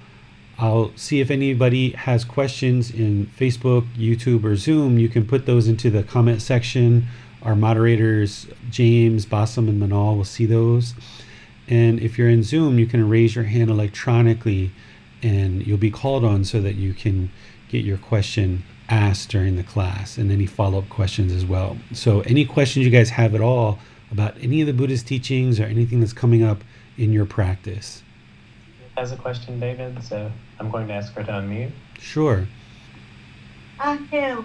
I'll see if anybody has questions in Facebook, YouTube, or Zoom. You can put those into the comment section. Our moderators, James, Bassam, and Manal, will see those. And if you're in Zoom, you can raise your hand electronically and you'll be called on so that you can get your question asked during the class and any follow-up questions as well. So any questions you guys have at all about any of the Buddha's teachings or anything that's coming up in your practice. Has a question, David, so I'm going to ask her to unmute. Sure. I have,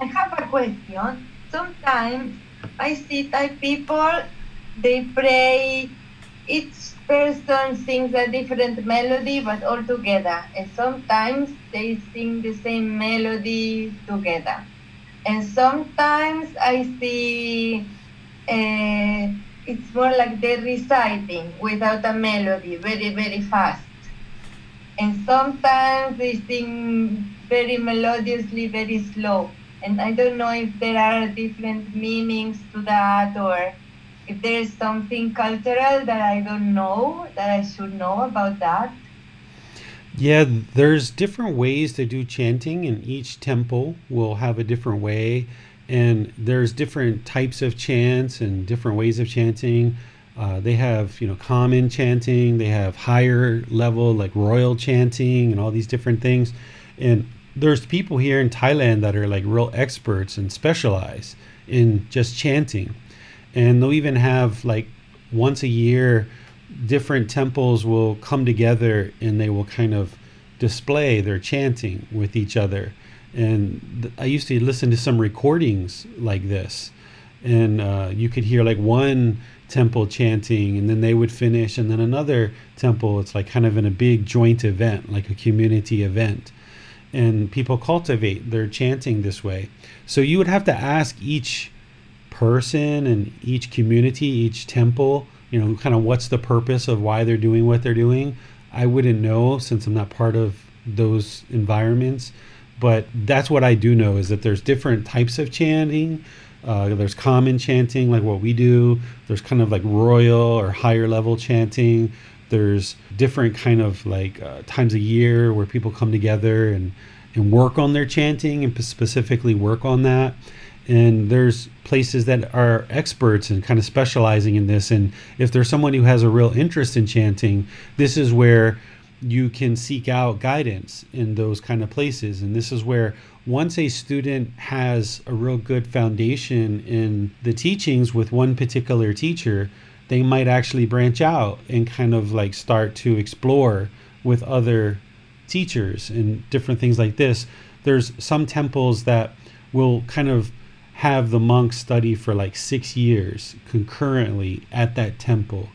I have a question. Sometimes I see Thai people, they pray, each person sings a different melody but all together, and sometimes they sing the same melody together, and sometimes I see uh, it's more like they're reciting without a melody, very very fast, and sometimes they sing very melodiously, very slow. And I don't know if there are different meanings to that, or if there is something cultural that I don't know, that I should know about that. Yeah, there's different ways to do chanting, and each temple will have a different way. And there's different types of chants and different ways of chanting. Uh, they have, you know, common chanting. They have higher level, like royal chanting and all these different things. And there's people here in Thailand that are like real experts and specialize in just chanting. And they'll even have, like, once a year, different temples will come together and they will kind of display their chanting with each other. And th- I used to listen to some recordings like this, and uh, you could hear like one temple chanting, and then they would finish, and then another temple. It's like kind of in a big joint event, like a community event, and people cultivate their chanting this way. So you would have to ask each person and each community, each temple, you know, kind of what's the purpose of why they're doing what they're doing. I wouldn't know, since I'm not part of those environments, but that's what I do know, is that there's different types of chanting. Uh, there's common chanting, like what we do. There's kind of like royal or higher level chanting. There's different kind of like uh, times a year where people come together and, and work on their chanting, and specifically work on that. And there's places that are experts and kind of specializing in this. And if there's someone who has a real interest in chanting, this is where you can seek out guidance in those kind of places. And this is where, once a student has a real good foundation in the teachings with one particular teacher, they might actually branch out and kind of like start to explore with other teachers and different things like this. There's some temples that will kind of have the monks study for like six years concurrently at that temple.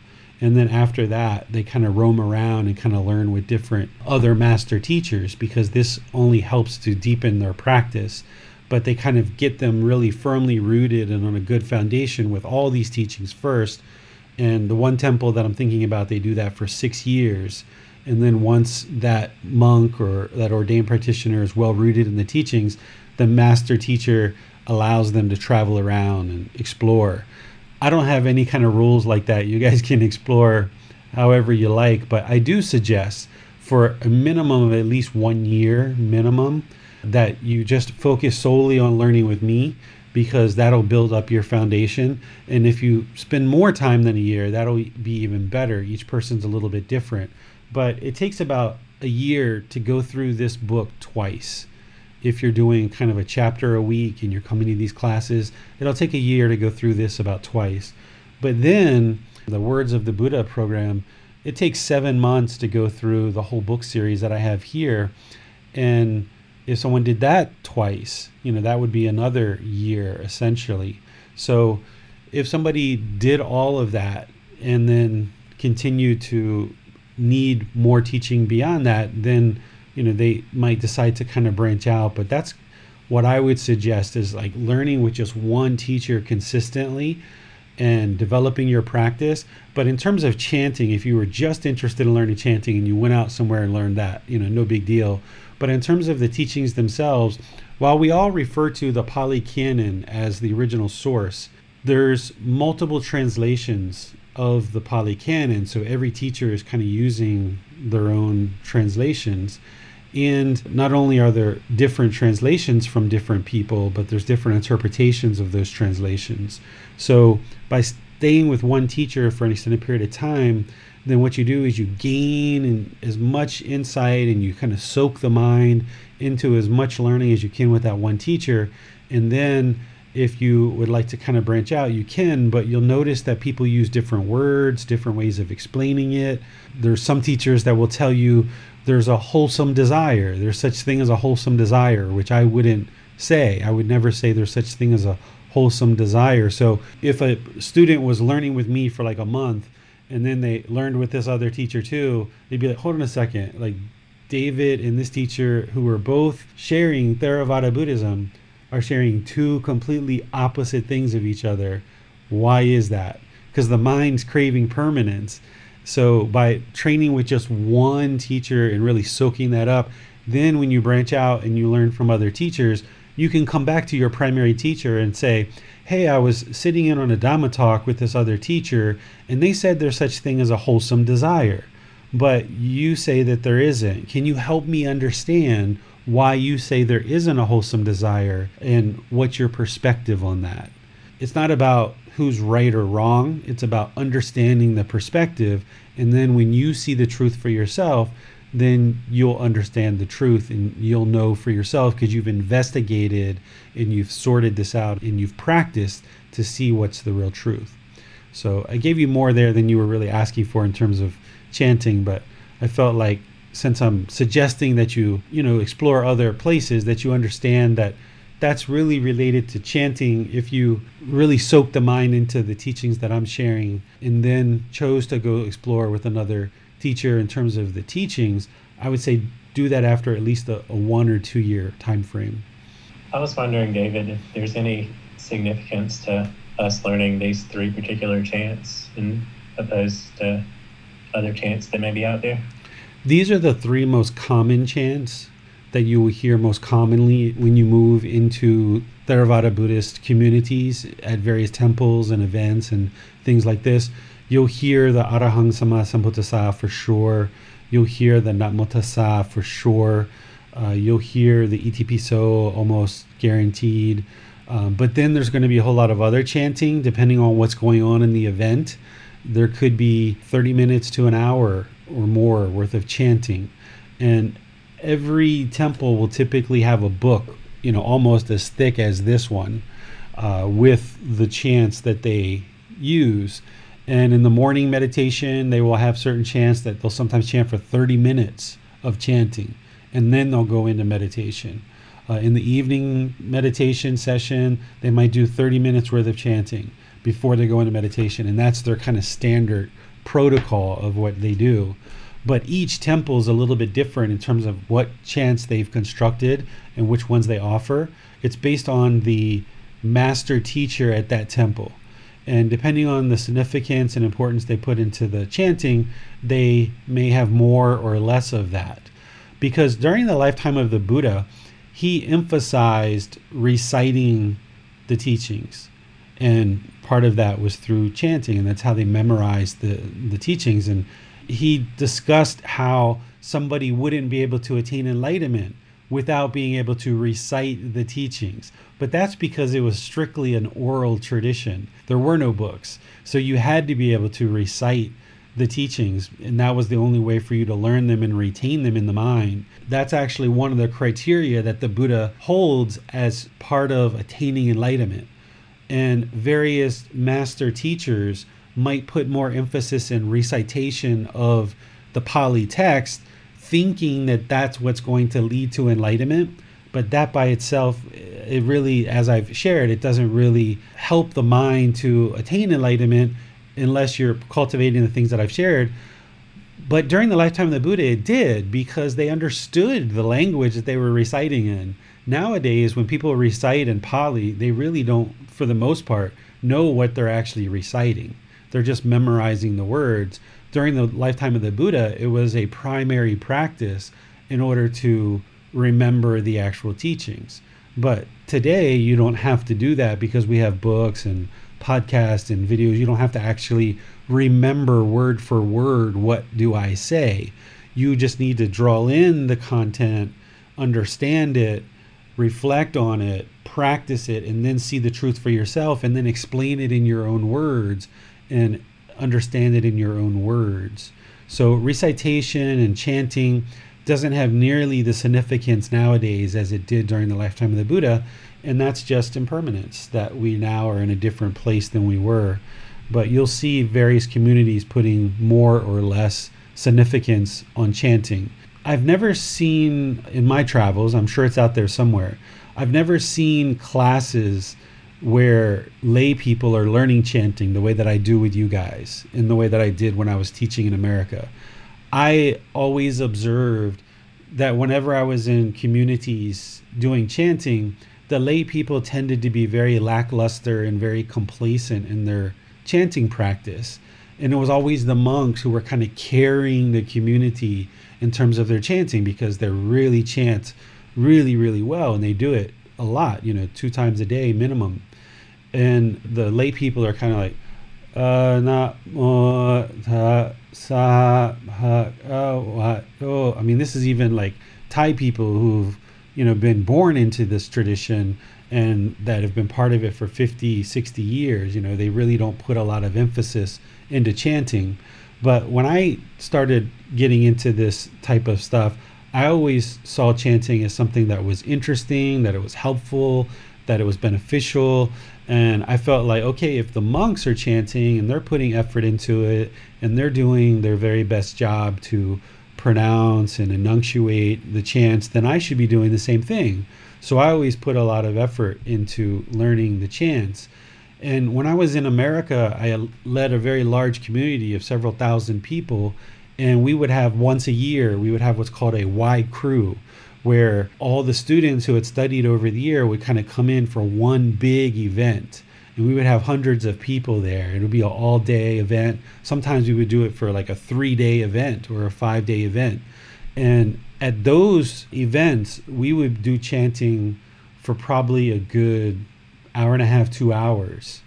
And then after that, they kind of roam around and kind of learn with different other master teachers, because this only helps to deepen their practice. But they kind of get them really firmly rooted and on a good foundation with all these teachings first. And the one temple that I'm thinking about, they do that for six years. And then once that monk or that ordained practitioner is well rooted in the teachings, the master teacher allows them to travel around and explore. I don't have any kind of rules like that. You guys can explore however you like, but I do suggest for a minimum of at least one year minimum that you just focus solely on learning with me, because that'll build up your foundation. And if you spend more time than a year, that'll be even better. Each person's a little bit different, but it takes about a year to go through this book twice. If you're doing kind of a chapter a week and you're coming to these classes, it'll take a year to go through this about twice. But then the Words of the Buddha program, it takes seven months to go through the whole book series that I have here. And if someone did that twice, you know, that would be another year essentially. So if somebody did all of that and then continued to need more teaching beyond that, then you know, they might decide to kind of branch out. But that's what I would suggest, is like learning with just one teacher consistently and developing your practice. But in terms of chanting, if you were just interested in learning chanting and you went out somewhere and learned that, you know, no big deal. But in terms of the teachings themselves, while we all refer to the Pali Canon as the original source, there's multiple translations of the Pali Canon. So every teacher is kind of using their own translations. And not only are there different translations from different people, but there's different interpretations of those translations. So by staying with one teacher for an extended period of time, then what you do is you gain in, as much insight, and you kind of soak the mind into as much learning as you can with that one teacher. And then if you would like to kind of branch out, you can, but you'll notice that people use different words, different ways of explaining it. There's some teachers that will tell you there's a wholesome desire. There's such thing as a wholesome desire, which I wouldn't say. I would never say there's such thing as a wholesome desire. So if a student was learning with me for like a month, and then they learned with this other teacher too, they'd be like, hold on a second, like David and this teacher, who are both sharing Theravada Buddhism, are sharing two completely opposite things of each other. Why is that? Because the mind's craving permanence. So by training with just one teacher and really soaking that up, then when you branch out and you learn from other teachers, you can come back to your primary teacher and say, hey, I was sitting in on a Dhamma talk with this other teacher, and they said there's such thing as a wholesome desire, but you say that there isn't. Can you help me understand why you say there isn't a wholesome desire, and what's your perspective on that? It's not about who's right or wrong. It's about understanding the perspective. And then when you see the truth for yourself, then you'll understand the truth and you'll know for yourself because you've investigated and you've sorted this out and you've practiced to see what's the real truth. So I gave you more there than you were really asking for in terms of chanting, but I felt like since I'm suggesting that you, you know, explore other places, that you understand that that's really related to chanting. If you really soak the mind into the teachings that I'm sharing and then chose to go explore with another teacher in terms of the teachings, I would say do that after at least a, a one or two year time frame. I was wondering, David, if there's any significance to us learning these three particular chants in opposed to other chants that may be out there? These are the three most common chants that you will hear most commonly when you move into Theravada Buddhist communities at various temples and events and things like this. You'll hear the Arahang Sammasambuddhasa for sure. You'll hear the Namo Tassa for sure. Uh, you'll hear the Itipiso almost guaranteed. Um, but then there's going to be a whole lot of other chanting depending on what's going on in the event. There could be thirty minutes to an hour or more worth of chanting. And every temple will typically have a book, you know, almost as thick as this one, uh, with the chants that they use. And in the morning meditation, they will have certain chants that they'll sometimes chant for thirty minutes of chanting. And then they'll go into meditation. Uh, in the evening meditation session, they might do thirty minutes worth of chanting before they go into meditation. And that's their kind of standard protocol of what they do. But each temple is a little bit different in terms of what chants they've constructed and which ones they offer. It's based on the master teacher at that temple. And depending on the significance and importance they put into the chanting, they may have more or less of that. Because during the lifetime of the Buddha, he emphasized reciting the teachings, and part of that was through chanting, and that's how they memorized the the teachings. And he discussed how somebody wouldn't be able to attain enlightenment without being able to recite the teachings, but that's because it was strictly an oral tradition. There were no books, so you had to be able to recite the teachings, and that was the only way for you to learn them and retain them in the mind. That's actually one of the criteria that the Buddha holds as part of attaining enlightenment. And various master teachers might put more emphasis in recitation of the Pali text, thinking that that's what's going to lead to enlightenment. But that by itself, it really, as I've shared, it doesn't really help the mind to attain enlightenment unless you're cultivating the things that I've shared. But during the lifetime of the Buddha, it did, because they understood the language that they were reciting in. Nowadays, when people recite in Pali, they really don't, for the most part, know what they're actually reciting. They're just memorizing the words. During the lifetime of the Buddha, it was a primary practice in order to remember the actual teachings. But today, you don't have to do that because we have books and podcasts and videos. You don't have to actually remember word for word, what do I say? You just need to draw in the content, understand it, reflect on it, practice it, and then see the truth for yourself, and then explain it in your own words and understand it in your own words. So recitation and chanting doesn't have nearly the significance nowadays as it did during the lifetime of the Buddha. And that's just impermanence, that we now are in a different place than we were. But you'll see various communities putting more or less significance on chanting. I've never seen in my travels, I'm sure it's out there somewhere, I've never seen classes where lay people are learning chanting the way that I do with you guys, in the way that I did when I was teaching in America. I always observed that whenever I was in communities doing chanting, the lay people tended to be very lackluster and very complacent in their chanting practice. And it was always the monks who were kind of carrying the community in terms of their chanting, because they really chant really, really well. And they do it a lot, you know, two times a day minimum. And the lay people are kind of like, uh, Namo Tassa, oh, I mean, this is even like Thai people who've, you know, been born into this tradition and that have been part of it for fifty, sixty years. You know, they really don't put a lot of emphasis into chanting. But when I started getting into this type of stuff, I always saw chanting as something that was interesting, that it was helpful, that it was beneficial. And I felt like, okay, if the monks are chanting and they're putting effort into it and they're doing their very best job to pronounce and enunciate the chants, then I should be doing the same thing. So I always put a lot of effort into learning the chants. And when I was in America, I led a very large community of several thousand people. And we would have once a year, we would have what's called a Y crew, where all the students who had studied over the year would kind of come in for one big event. And we would have hundreds of people there. It would be an all-day event. Sometimes we would do it for like a three-day event or a five-day event. And at those events, we would do chanting for probably a good hour and a half, two hours.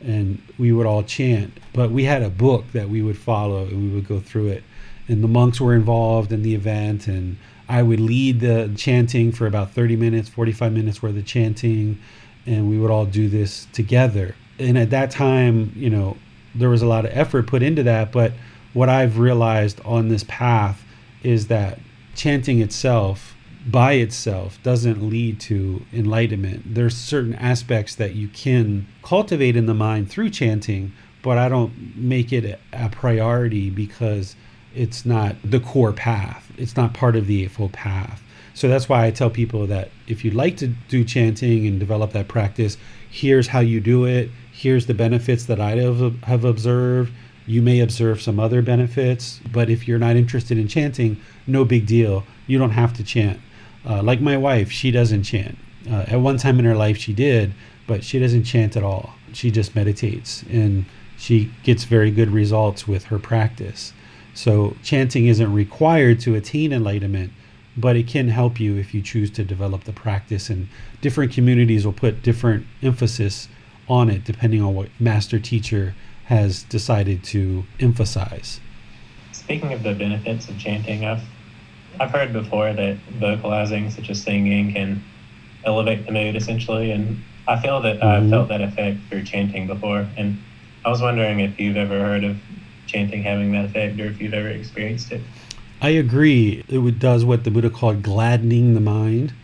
And we would all chant. But we had a book that we would follow and we would go through it. And the monks were involved in the event, and I would lead the chanting for about thirty minutes, forty-five minutes worth of chanting, and we would all do this together. And at that time, you know, there was a lot of effort put into that, but what I've realized on this path is that chanting itself by itself doesn't lead to enlightenment. There's certain aspects that you can cultivate in the mind through chanting, but I don't make it a priority because it's not the core path. It's not part of the Eightfold Path. So that's why I tell people that if you'd like to do chanting and develop that practice, here's how you do it. Here's the benefits that I have observed. You may observe some other benefits, but if you're not interested in chanting, no big deal. You don't have to chant. Uh, like my wife, she doesn't chant. Uh, at one time in her life, she did, but she doesn't chant at all. She just meditates, and she gets very good results with her practice. So chanting isn't required to attain enlightenment, but it can help you if you choose to develop the practice. And different communities will put different emphasis on it depending on what master teacher has decided to emphasize. Speaking of the benefits of chanting, I've, I've heard before that vocalizing, such as singing, can elevate the mood essentially. And I feel that mm-hmm. I've felt that effect through chanting before. And I was wondering if you've ever heard of chanting having that effect, or if you've ever experienced it. I agree. It does what the Buddha called gladdening the mind.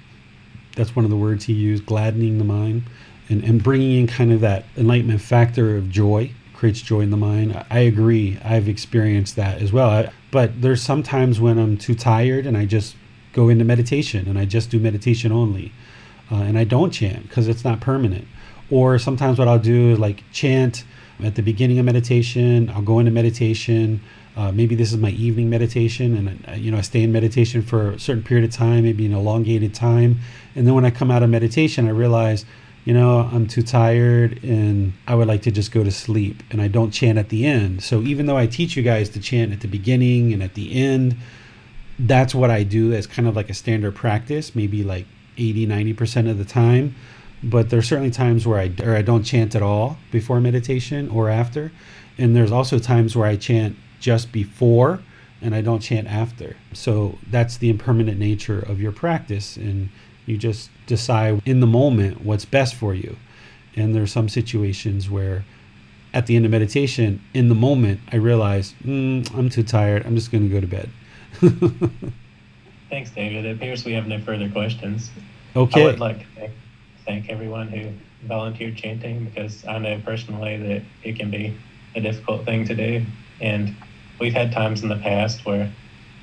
That's one of the words he used, gladdening the mind, and, and bringing in kind of that enlightenment factor of joy, creates joy in the mind. I agree. I've experienced that as well. I, but there's sometimes when I'm too tired and I just go into meditation and I just do meditation only, uh, and I don't chant because it's not permanent. Or sometimes what I'll do is like chant at the beginning of meditation. I'll go into meditation. Uh, maybe this is my evening meditation, and I, you know, I stay in meditation for a certain period of time, maybe an elongated time. And then when I come out of meditation, I realize, you know, I'm too tired and I would like to just go to sleep, and I don't chant at the end. So even though I teach you guys to chant at the beginning and at the end, that's what I do as kind of like a standard practice, maybe like eighty, ninety percent of the time. But there's certainly times where I, or I don't chant at all before meditation or after. And there's also times where I chant just before and I don't chant after. So that's the impermanent nature of your practice, and you just decide in the moment what's best for you. And there's some situations where at the end of meditation, in the moment, I realize, mm, I'm too tired. I'm just going to go to bed. Thanks, David. It appears we have no further questions. Okay. I would like to thank everyone who volunteered chanting, because I know personally that it can be a difficult thing to do. And we've had times in the past where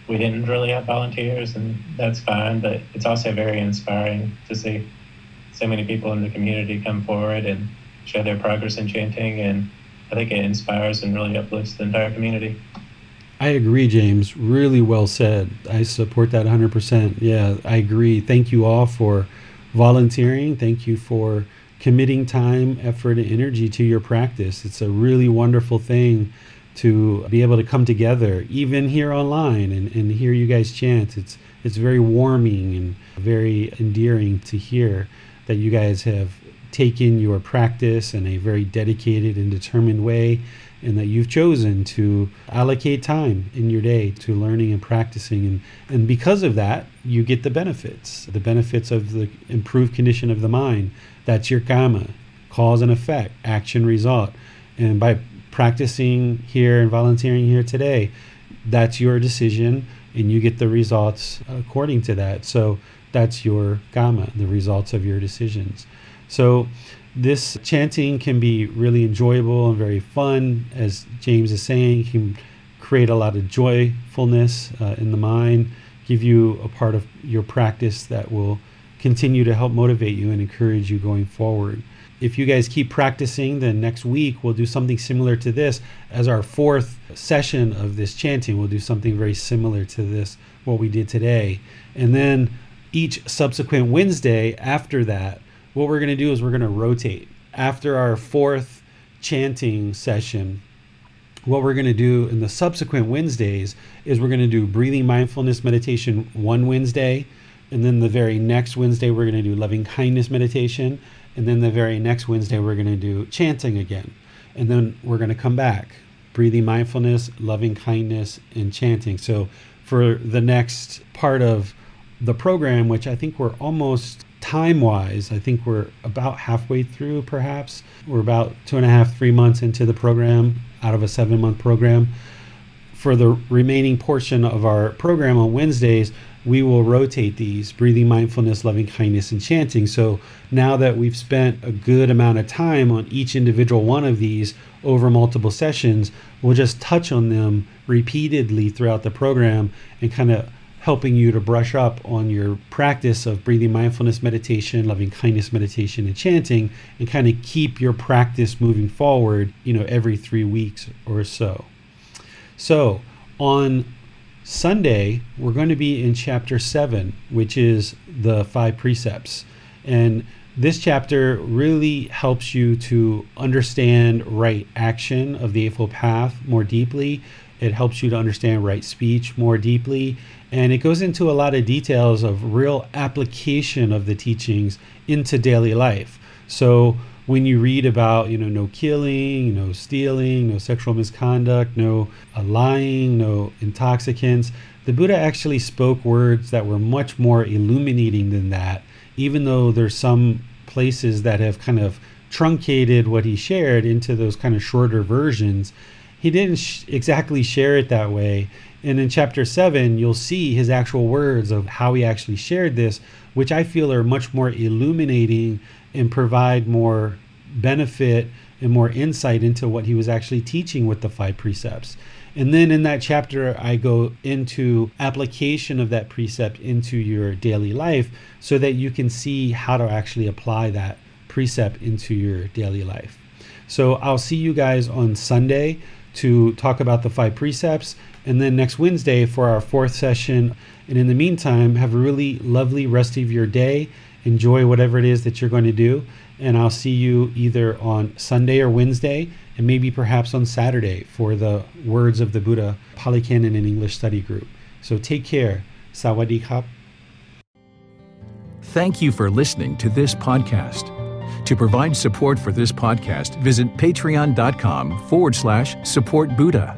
we didn't really have volunteers, and that's fine, but it's also very inspiring to see so many people in the community come forward and show their progress in chanting, and I think it inspires and really uplifts the entire community. I agree, James. Really well said. I support that one hundred percent. Yeah, I agree. Thank you all for volunteering. Thank you for committing time, effort, and energy to your practice. It's a really wonderful thing to be able to come together, even here online, and, and hear you guys chant. It's it's very warming and very endearing to hear that you guys have taken your practice in a very dedicated and determined way, and that you've chosen to allocate time in your day to learning and practicing. And, and because of that, you get the benefits, the benefits of the improved condition of the mind. That's your karma, cause and effect, action, result. And by practicing here and volunteering here today, that's your decision, and you get the results according to that. So that's your karma, the results of your decisions. So this chanting can be really enjoyable and very fun. As James is saying, it can create a lot of joyfulness uh, in the mind, give you a part of your practice that will continue to help motivate you and encourage you going forward. If you guys keep practicing, then next week we'll do something similar to this. As our fourth session of this chanting, we'll do something very similar to this, what we did today. And then each subsequent Wednesday after that, what we're going to do is we're going to rotate. After our fourth chanting session, what we're going to do in the subsequent Wednesdays is we're going to do breathing mindfulness meditation one Wednesday. And then the very next Wednesday, we're going to do loving kindness meditation. And then the very next Wednesday, we're going to do chanting again. And then we're going to come back, breathing mindfulness, loving kindness, and chanting. So for the next part of the program, which I think we're almost time-wise, I think we're about halfway through perhaps. We're about two and a half, three months into the program out of a seven-month program. For the remaining portion of our program on Wednesdays, we will rotate these breathing mindfulness, loving kindness, and chanting. So now that we've spent a good amount of time on each individual one of these over multiple sessions, we'll just touch on them repeatedly throughout the program and kind of helping you to brush up on your practice of breathing mindfulness meditation, loving kindness meditation, and chanting, and kind of keep your practice moving forward, you know, every three weeks or so. So on Sunday, we're going to be in chapter seven, which is the five precepts. And this chapter really helps you to understand right action of the Eightfold Path more deeply. It helps you to understand right speech more deeply. And it goes into a lot of details of real application of the teachings into daily life. So when you read about, you know, no killing, no stealing, no sexual misconduct, no uh, lying, no intoxicants, the Buddha actually spoke words that were much more illuminating than that, even though there's some places that have kind of truncated what he shared into those kind of shorter versions. He didn't sh- exactly share it that way. And in chapter seven, you'll see his actual words of how he actually shared this, which I feel are much more illuminating and provide more benefit and more insight into what he was actually teaching with the five precepts. And then in that chapter, I go into application of that precept into your daily life so that you can see how to actually apply that precept into your daily life. So I'll see you guys on Sunday to talk about the five precepts, and then next Wednesday for our fourth session. And in the meantime, have a really lovely rest of your day. Enjoy whatever it is that you're going to do, and I'll see you either on Sunday or Wednesday, and maybe perhaps on Saturday for the Words of the Buddha Pali Canon and English Study Group. So take care. Sawadee kap. Thank you for listening to this podcast. To provide support for this podcast, visit patreon.com forward slash support Buddha.